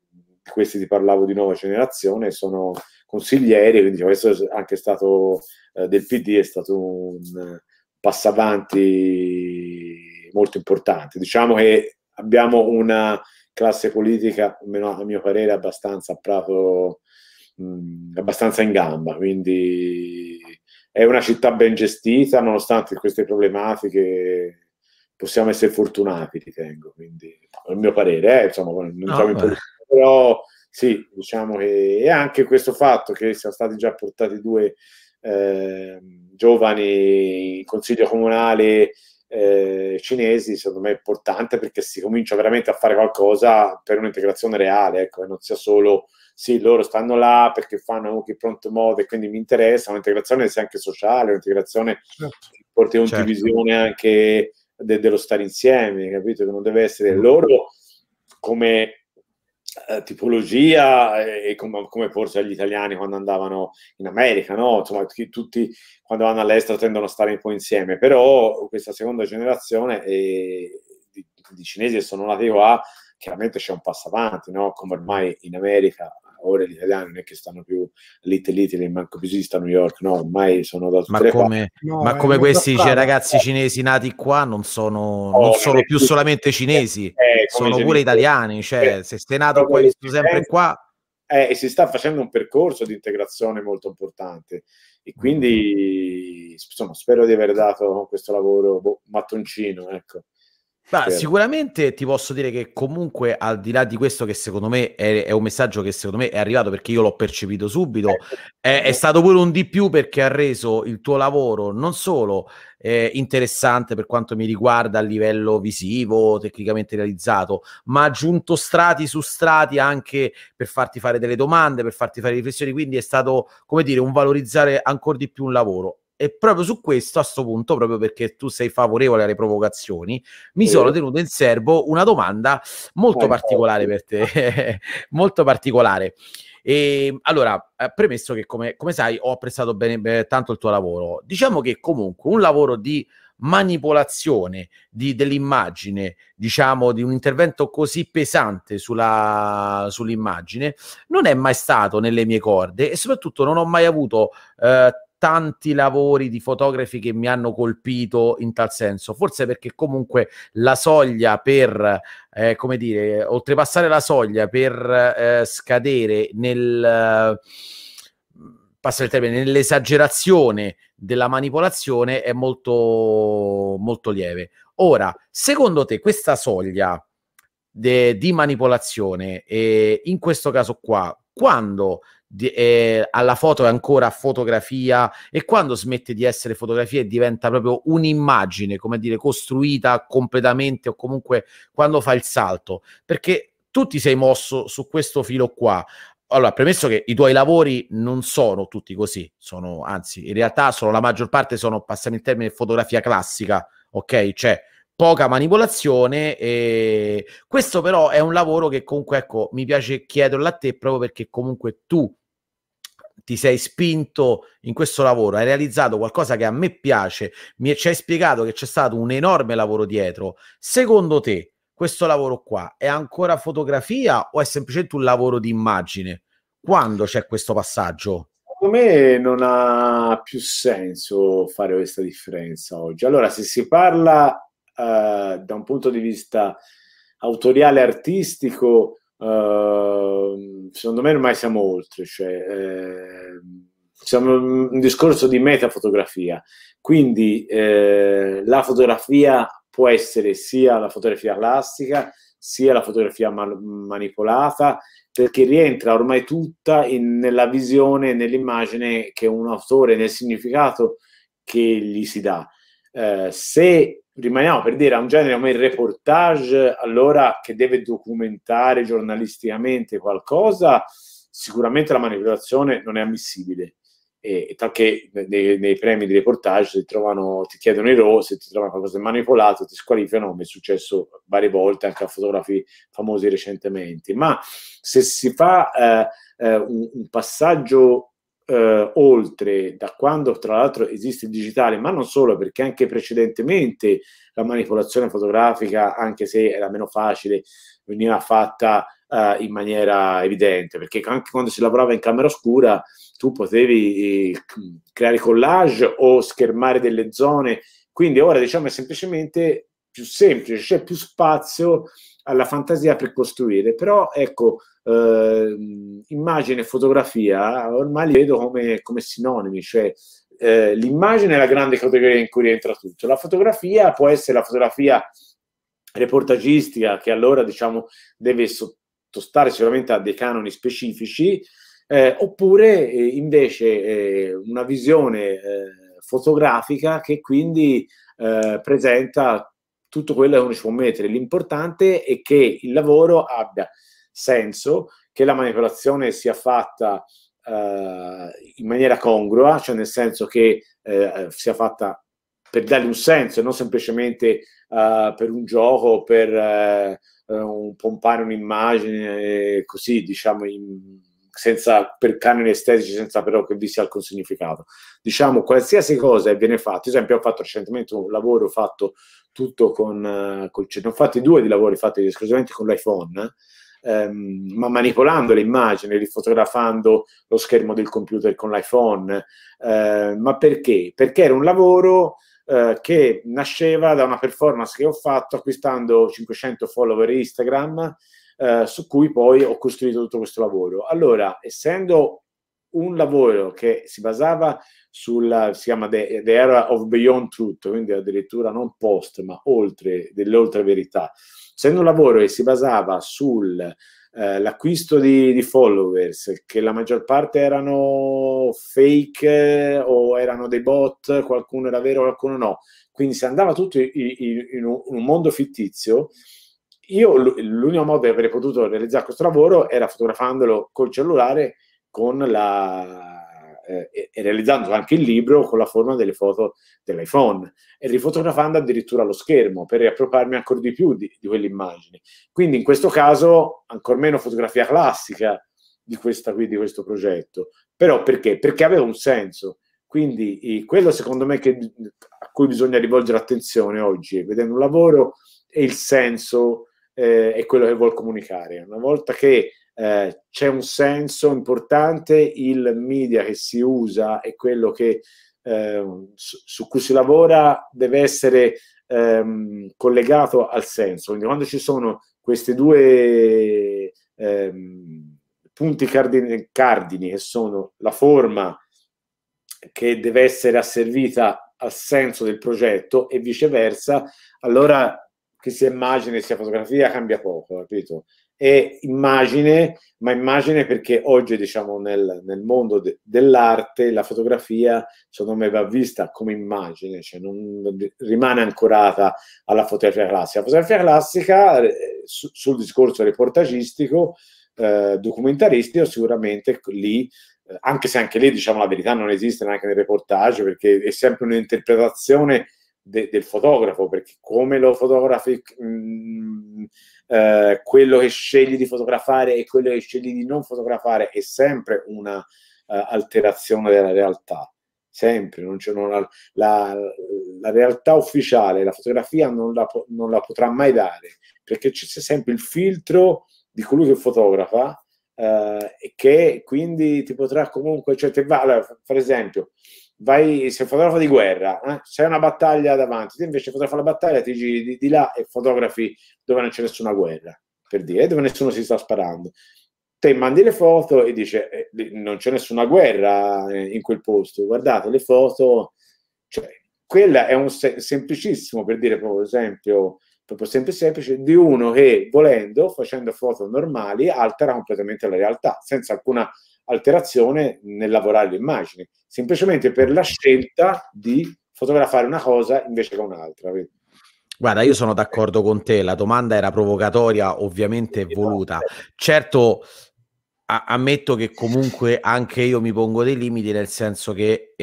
questi ti parlavo di nuova generazione, sono consiglieri, quindi questo è anche stato del PD, è stato un passo avanti molto importante. Diciamo che abbiamo una classe politica, almeno a mio parere, abbastanza in gamba, quindi è una città ben gestita, nonostante queste problematiche possiamo essere fortunati, ritengo, quindi a mio parere, insomma, non siamo in politica, però... Sì, diciamo che è anche questo fatto che siano stati già portati 2 giovani, consiglio comunale cinesi, secondo me è importante, perché si comincia veramente a fare qualcosa per un'integrazione reale, ecco, e non sia solo sì, loro stanno là perché fanno anche pronto modo e quindi mi interessa, un'integrazione sia anche sociale, un'integrazione che porti a condivisione anche dello stare insieme, capito? Che non deve essere loro come tipologia e come forse gli italiani quando andavano in America, no? Insomma, tutti quando vanno all'estero tendono a stare un po' insieme, però questa seconda generazione di cinesi che sono nati qua, chiaramente c'è un passo avanti, no? Come ormai in America ora gli italiani non è che stanno più l'Italy, manco più si sta a New York, no, ormai sono da tutte le parti. No, ma come questi ragazzi cinesi nati qua non sono, non sono più solamente cinesi, sono pure italiani, cioè se sei nato qua sempre qua. E si sta facendo un percorso di integrazione molto importante e quindi insomma, spero di aver dato questo lavoro mattoncino, ecco. Ma sicuramente ti posso dire che comunque al di là di questo, che secondo me è un messaggio che secondo me è arrivato, perché io l'ho percepito subito, è stato pure un di più, perché ha reso il tuo lavoro non solo interessante per quanto mi riguarda a livello visivo, tecnicamente realizzato, ma ha aggiunto strati su strati anche per farti fare delle domande, per farti fare riflessioni, quindi è stato, come dire, un valorizzare ancora di più un lavoro. E proprio su questo, a sto punto, proprio perché tu sei favorevole alle provocazioni, mi sono tenuto in serbo una domanda molto particolare per te, molto particolare. E allora, premesso che come sai ho apprezzato bene tanto il tuo lavoro, diciamo che comunque un lavoro di manipolazione dell'immagine, diciamo di un intervento così pesante sull'immagine, non è mai stato nelle mie corde, e soprattutto non ho mai avuto tanti lavori di fotografi che mi hanno colpito in tal senso, forse perché comunque la soglia per, come dire, oltrepassare la soglia per scadere nel, passa il termine, nell'esagerazione della manipolazione è molto, molto lieve. Ora, secondo te questa soglia di manipolazione, in questo caso qua, quando alla foto è ancora fotografia e quando smette di essere fotografia e diventa proprio un'immagine, come dire, costruita completamente, o comunque quando fa il salto? Perché tu ti sei mosso su questo filo qua. Allora, premesso che i tuoi lavori non sono tutti così, sono, anzi in realtà sono, la maggior parte sono, passami il termine, fotografia classica, ok? Cioè poca manipolazione, e questo però è un lavoro che comunque, ecco, mi piace chiederlo a te proprio perché comunque tu ti sei spinto in questo lavoro, hai realizzato qualcosa che a me piace, ci hai spiegato che c'è stato un enorme lavoro dietro. Secondo te questo lavoro qua è ancora fotografia o è semplicemente un lavoro di immagine? Quando c'è questo passaggio? Secondo me non ha più senso fare questa differenza oggi. Allora, se si parla da un punto di vista autoriale artistico, secondo me ormai siamo oltre, cioè siamo un discorso di metafotografia, quindi la fotografia può essere sia la fotografia classica sia la fotografia manipolata, perché rientra ormai tutta nella visione, nell'immagine che un autore, nel significato che gli si dà. Se rimaniamo, per dire, a un genere come il reportage, allora, che deve documentare giornalisticamente qualcosa, sicuramente la manipolazione non è ammissibile, e talché nei premi di reportage ti chiedono i RAW, se ti trovano qualcosa di manipolato ti squalificano, come è successo varie volte anche a fotografi famosi recentemente. Ma se si fa un passaggio oltre, da quando tra l'altro esiste il digitale, ma non solo, perché anche precedentemente la manipolazione fotografica, anche se era meno facile, veniva fatta in maniera evidente, perché anche quando si lavorava in camera oscura tu potevi creare collage o schermare delle zone, quindi ora diciamo è semplicemente più semplice, c'è più spazio alla fantasia per costruire. Però ecco, immagine e fotografia ormai li vedo come sinonimi, cioè l'immagine è la grande categoria in cui rientra tutto. La fotografia può essere la fotografia reportagistica, che allora diciamo deve sottostare sicuramente a dei canoni specifici, oppure invece una visione fotografica che quindi presenta tutto quello che uno ci può mettere. L'importante è che il lavoro abbia senso, che la manipolazione sia fatta in maniera congrua, cioè nel senso che sia fatta per dargli un senso e non semplicemente per un gioco, per un pompare un'immagine così, diciamo, senza, per canoni estetici, senza però che vi sia alcun significato. Diciamo, qualsiasi cosa viene fatta. Ad esempio, ho fatto recentemente un lavoro fatto tutto con cioè, ne ho fatti due di lavori fatti esclusivamente con l'iPhone, ma manipolando le immagini, rifotografando lo schermo del computer con l'iPhone. Ma perché? Perché era un lavoro che nasceva da una performance che ho fatto acquistando 500 follower Instagram, su cui poi ho costruito tutto questo lavoro. Allora, essendo un lavoro che si basava sulla, si chiama The Era of Beyond Truth, quindi addirittura non post, ma oltre, dell'oltre verità, essendo un lavoro che si basava sull'acquisto di followers, che la maggior parte erano fake o erano dei bot, qualcuno era vero, qualcuno no, quindi si andava tutto in un mondo fittizio. Io l'unico modo di aver potuto realizzare questo lavoro era fotografandolo col cellulare, con e realizzando anche il libro con la forma delle foto dell'iPhone e rifotografando addirittura lo schermo per riappropriarmi ancora di più di quelle immagini. Quindi in questo caso ancor meno fotografia classica di questo progetto. Però perché? Perché aveva un senso. Quindi quello secondo me a cui bisogna rivolgere attenzione oggi, vedendo un lavoro, è il senso. È quello che vuol comunicare. Una volta che c'è un senso importante, il media che si usa e quello che, su cui si lavora deve essere collegato al senso. Quindi quando ci sono questi due punti cardini che sono la forma che deve essere asservita al senso del progetto e viceversa, allora che sia immagine, sia fotografia, cambia poco, capito? È immagine, ma immagine perché oggi, diciamo, nel mondo dell'arte, la fotografia, secondo me, va vista come immagine, cioè non rimane ancorata alla fotografia classica. La fotografia classica, sul discorso reportagistico, documentaristico, sicuramente lì, anche se anche lì, diciamo, la verità non esiste neanche nel reportage, perché è sempre un'interpretazione del fotografo, perché come lo fotografi, quello che scegli di fotografare e quello che scegli di non fotografare è sempre una alterazione della realtà, sempre. Non c'è la realtà ufficiale, la fotografia non la potrà mai dare, perché c'è sempre il filtro di colui che fotografa, che quindi ti potrà comunque, cioè, allora, per esempio, sei fotografo di guerra, c'è una battaglia davanti, te invece fotografa la battaglia, ti giri di là e fotografi dove non c'è nessuna guerra, per dire, dove nessuno si sta sparando. Te mandi le foto e dice non c'è nessuna guerra in quel posto, guardate le foto, cioè, quella è un semplicissimo, per dire proprio esempio, proprio semplice, di uno che volendo, facendo foto normali, altera completamente la realtà, senza alcuna alterazione nel lavorare le immagini, semplicemente per la scelta di fotografare una cosa invece che un'altra. Guarda, io sono d'accordo con te, la domanda era provocatoria, ovviamente voluta. Certo, ammetto che comunque anche io mi pongo dei limiti, nel senso che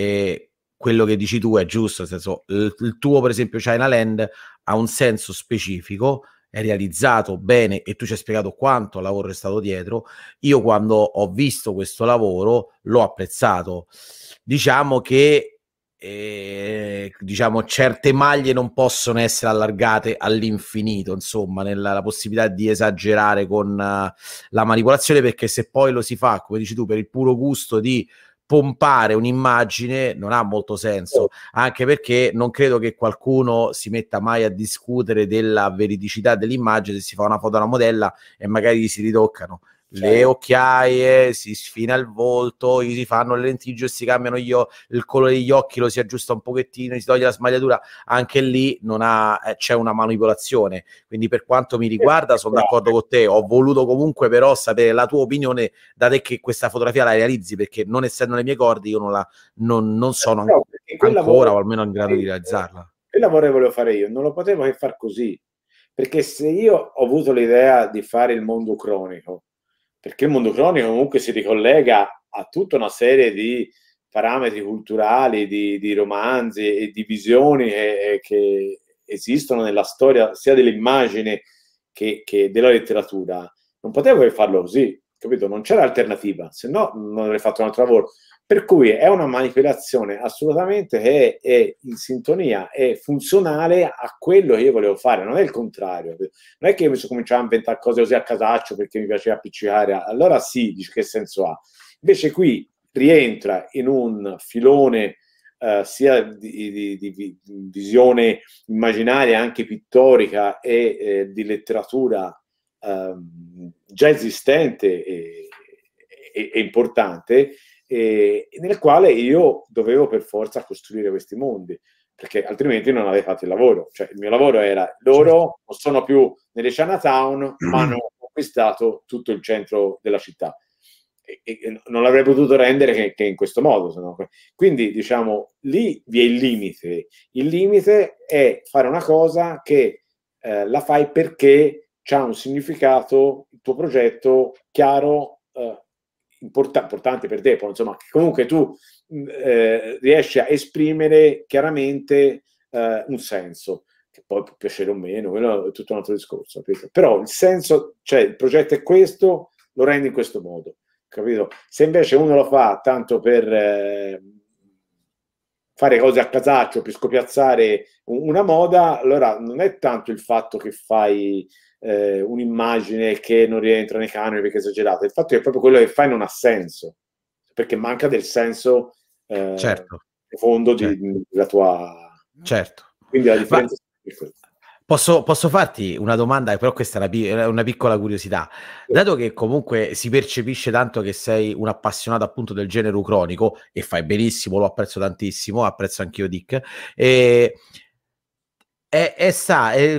quello che dici tu è giusto, nel senso il tuo, per esempio, China Land ha un senso specifico, è realizzato bene e tu ci hai spiegato quanto lavoro è stato dietro. Io quando ho visto questo lavoro l'ho apprezzato, diciamo che diciamo certe maglie non possono essere allargate all'infinito, insomma, nella possibilità di esagerare con la manipolazione, perché se poi lo si fa, come dici tu, per il puro gusto di pompare un'immagine, non ha molto senso, anche perché non credo che qualcuno si metta mai a discutere della veridicità dell'immagine. Se si fa una foto a una modella e magari si ritoccano le occhiaie, si sfina il volto, gli si fanno le lenticchie, si cambiano il colore degli occhi, lo si aggiusta un pochettino, si toglie la smagliatura, anche lì non ha, c'è una manipolazione. Quindi per quanto mi riguarda sono d'accordo con te, ho voluto comunque però sapere la tua opinione da te che questa fotografia la realizzi, perché non essendo nei miei cordi io non sono ancora o almeno in grado di realizzarla. Quel lavoro che volevo fare io non lo potevo che far così, perché se io ho avuto l'idea di fare il mondo cronico, perché il mondo cronico comunque si ricollega a tutta una serie di parametri culturali, di romanzi e di visioni che esistono nella storia sia dell'immagine che della letteratura, non potevo che farlo così, capito? Non c'era alternativa, se no non avrei fatto un altro lavoro. Per cui è una manipolazione assolutamente che è in sintonia, è funzionale a quello che io volevo fare, non è il contrario. Non è che io mi sono cominciato a inventare cose così a casaccio perché mi piaceva appiccicare, allora sì, dice che senso ha. Invece qui rientra in un filone sia di visione immaginaria, anche pittorica e di letteratura già esistente e importante, nel quale io dovevo per forza costruire questi mondi, perché altrimenti non avrei fatto il lavoro. Cioè il mio lavoro era loro, non sono più nelle Chinatown, ma hanno conquistato tutto il centro della città e non l'avrei potuto rendere che in questo modo, sennò. Quindi diciamo lì vi è il limite. Il limite è fare una cosa che la fai perché c'ha un significato, il tuo progetto chiaro, importante per te, insomma, comunque tu riesci a esprimere chiaramente un senso, che poi può piacere o meno, quello è tutto un altro discorso, capito? Però il senso, cioè il progetto è questo, lo rendi in questo modo, capito? Se invece uno lo fa tanto per fare cose a casaccio, per scopiazzare una moda, allora non è tanto il fatto che fai un'immagine che non rientra nei canoni perché è esagerata, il fatto è che proprio quello che fai non ha senso, perché manca del senso profondo della tua... Certo. Quindi la differenza è questa. Posso farti una domanda, però questa è una piccola curiosità. Dato che comunque si percepisce tanto che sei un appassionato appunto del genere cronico, e fai benissimo, lo apprezzo tantissimo, apprezzo anch'io Dick, e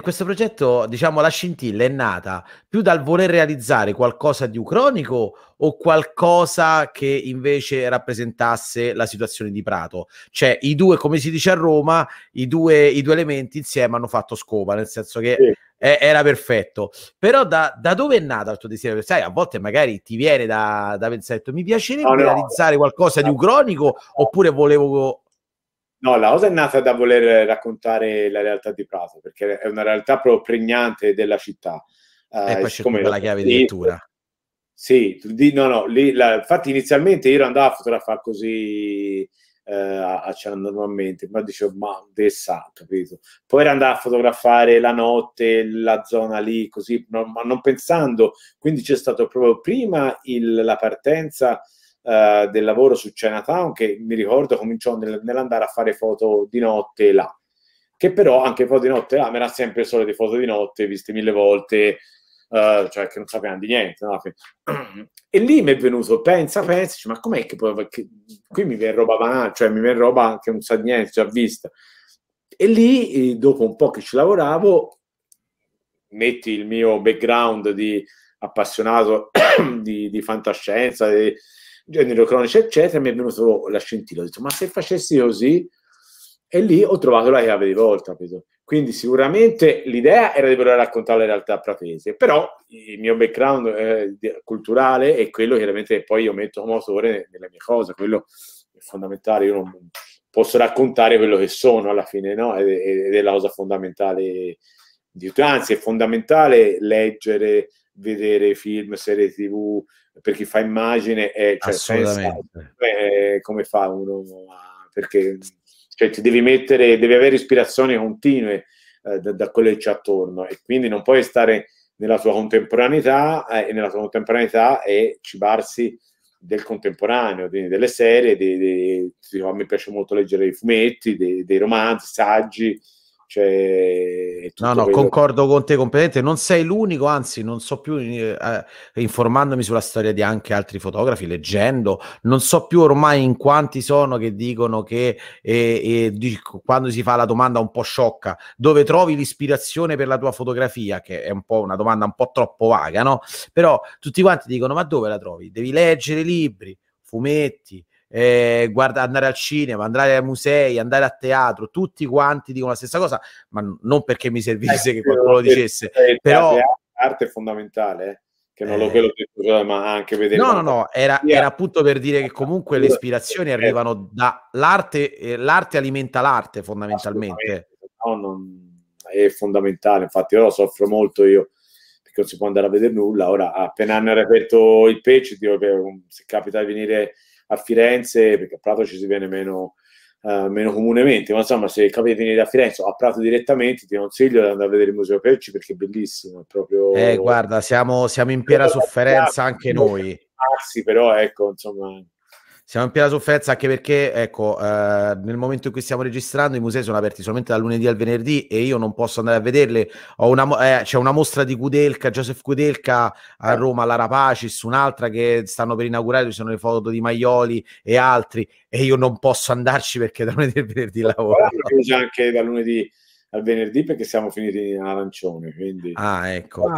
questo progetto, diciamo, la scintilla è nata più dal voler realizzare qualcosa di ucronico o qualcosa che invece rappresentasse la situazione di Prato? Cioè i due, come si dice a Roma, i due elementi insieme hanno fatto scopa, nel senso che sì, era perfetto. Però da dove è nato il tuo desiderio? Sai, a volte magari ti viene da pensare, mi piacerebbe realizzare qualcosa di ucronico, oppure volevo... No, la cosa è nata da voler raccontare la realtà di Prato, perché è una realtà proprio pregnante della città. E poi c'è come la chiave di lettura. Sì, infatti inizialmente io andavo a fotografare così a China normalmente, ma dicevo, ma desatto, capito? Poi andavo a fotografare la notte, la zona lì, così, ma non pensando. Quindi c'è stato proprio prima la partenza del lavoro su Chinatown, che mi ricordo cominciò nell'andare a fare foto di notte là, che però anche foto di notte là, mi era sempre solo di foto di notte viste 1000 volte, cioè che non sapevano di niente, no? E lì mi è venuto, pensaci, ma com'è che poi qui mi viene roba banale, cioè mi viene roba che non sa niente, già vista. E lì, dopo un po' che ci lavoravo, metti il mio background di appassionato di fantascienza, di genere cronico eccetera, mi è venuto la scintilla, ho detto ma se facessi così, e lì ho trovato la chiave di volta, capito? Quindi sicuramente l'idea era di voler raccontare la realtà pratese, però il mio background culturale è quello chiaramente che poi io metto come autore nella mia cosa, quello è fondamentale, io non posso raccontare quello che sono alla fine, no? Ed è la cosa fondamentale di tutto, anzi è fondamentale leggere, vedere film, serie TV, per chi fa immagine è, cioè, assolutamente come fa uno, perché cioè, ti devi mettere, devi avere ispirazioni continue da quello che c'è attorno, e quindi non puoi stare nella tua contemporaneità e cibarsi del contemporaneo, quindi delle serie, a me piace molto leggere i fumetti, dei romanzi, saggi, Cioè, no, quello... concordo con te completamente. Non sei l'unico, anzi, non so più, informandomi sulla storia di anche altri fotografi, leggendo, non so più ormai in quanti sono che dicono che quando si fa la domanda un po' sciocca, dove trovi l'ispirazione per la tua fotografia, che è un po' una domanda un po' troppo vaga, no? Però tutti quanti dicono: ma dove la trovi? Devi leggere libri, fumetti, andare al cinema, andare ai musei, andare a teatro, tutti quanti dicono la stessa cosa, ma non perché mi servisse che qualcuno lo dicesse, però l'arte è fondamentale, che non lo vedo più, ma anche vedere era appunto per dire che comunque le ispirazioni arrivano dall'arte, l'arte alimenta l'arte fondamentalmente, è fondamentale. Infatti io lo soffro molto io, perché non si può andare a vedere nulla. Ora appena hanno riaperto il Pecci, se capita di venire a Firenze, perché a Prato ci si viene meno comunemente, ma insomma, se capite di venire a Firenze o a Prato direttamente, ti consiglio di andare a vedere il Museo Pecci, perché è bellissimo, è proprio... guarda, siamo in piena sofferenza anche noi. Sì, però ecco, insomma... Siamo in piena sofferenza anche perché, ecco, nel momento in cui stiamo registrando i musei sono aperti solamente dal lunedì al venerdì e io non posso andare a vederli. C'è una mostra di Kudelka, Joseph Kudelka a Roma, alla Rapacis, un'altra che stanno per inaugurare, ci sono le foto di Maioli e altri, e io non posso andarci perché da lunedì al venerdì lavoro. Anche da lunedì al venerdì, perché siamo finiti in arancione, quindi ecco,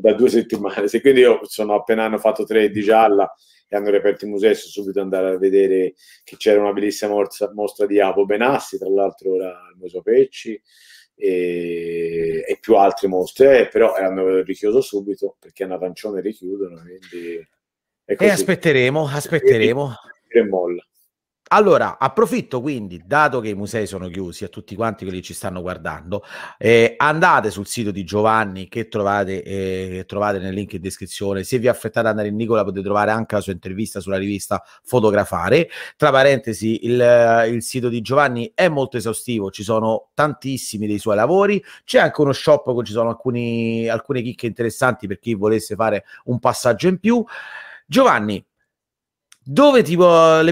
da 2 settimane, quindi io sono appena hanno fatto 3 di gialla e hanno riaperto il museo, sono subito andare a vedere che c'era una bellissima mostra di Apo Benassi, tra l'altro ora al Museo Pecci, e più altre mostre, però hanno richiuso subito perché è un arancione, richiudono, quindi è così. E aspetteremo e molla. Allora, approfitto quindi, dato che i musei sono chiusi, a tutti quanti quelli che ci stanno guardando, andate sul sito di Giovanni che trovate nel link in descrizione. Se vi affrettate ad andare in Nicola potete trovare anche la sua intervista sulla rivista Fotografare. Tra parentesi, il sito di Giovanni è molto esaustivo, ci sono tantissimi dei suoi lavori, c'è anche uno shop dove ci sono alcune chicche interessanti per chi volesse fare un passaggio in più. Giovanni, dove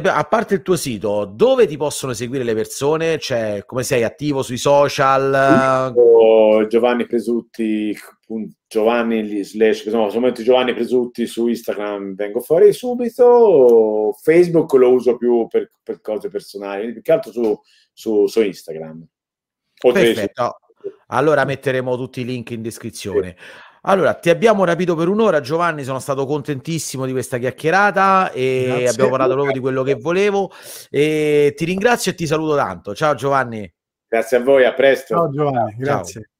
a parte il tuo sito, dove ti possono seguire le persone? Cioè, come sei attivo sui social? Giovanni Presutti, solamente Giovanni Presutti su Instagram, vengo fuori subito. Facebook lo uso più per cose personali, più che altro su Instagram. Perfetto, allora metteremo tutti i link in descrizione. Sì. Allora, ti abbiamo rapito per un'ora, Giovanni, sono stato contentissimo di questa chiacchierata e abbiamo parlato proprio di quello che volevo, e ti ringrazio e ti saluto tanto. Ciao Giovanni. Grazie a voi, a presto. Ciao Giovanni, grazie. Ciao.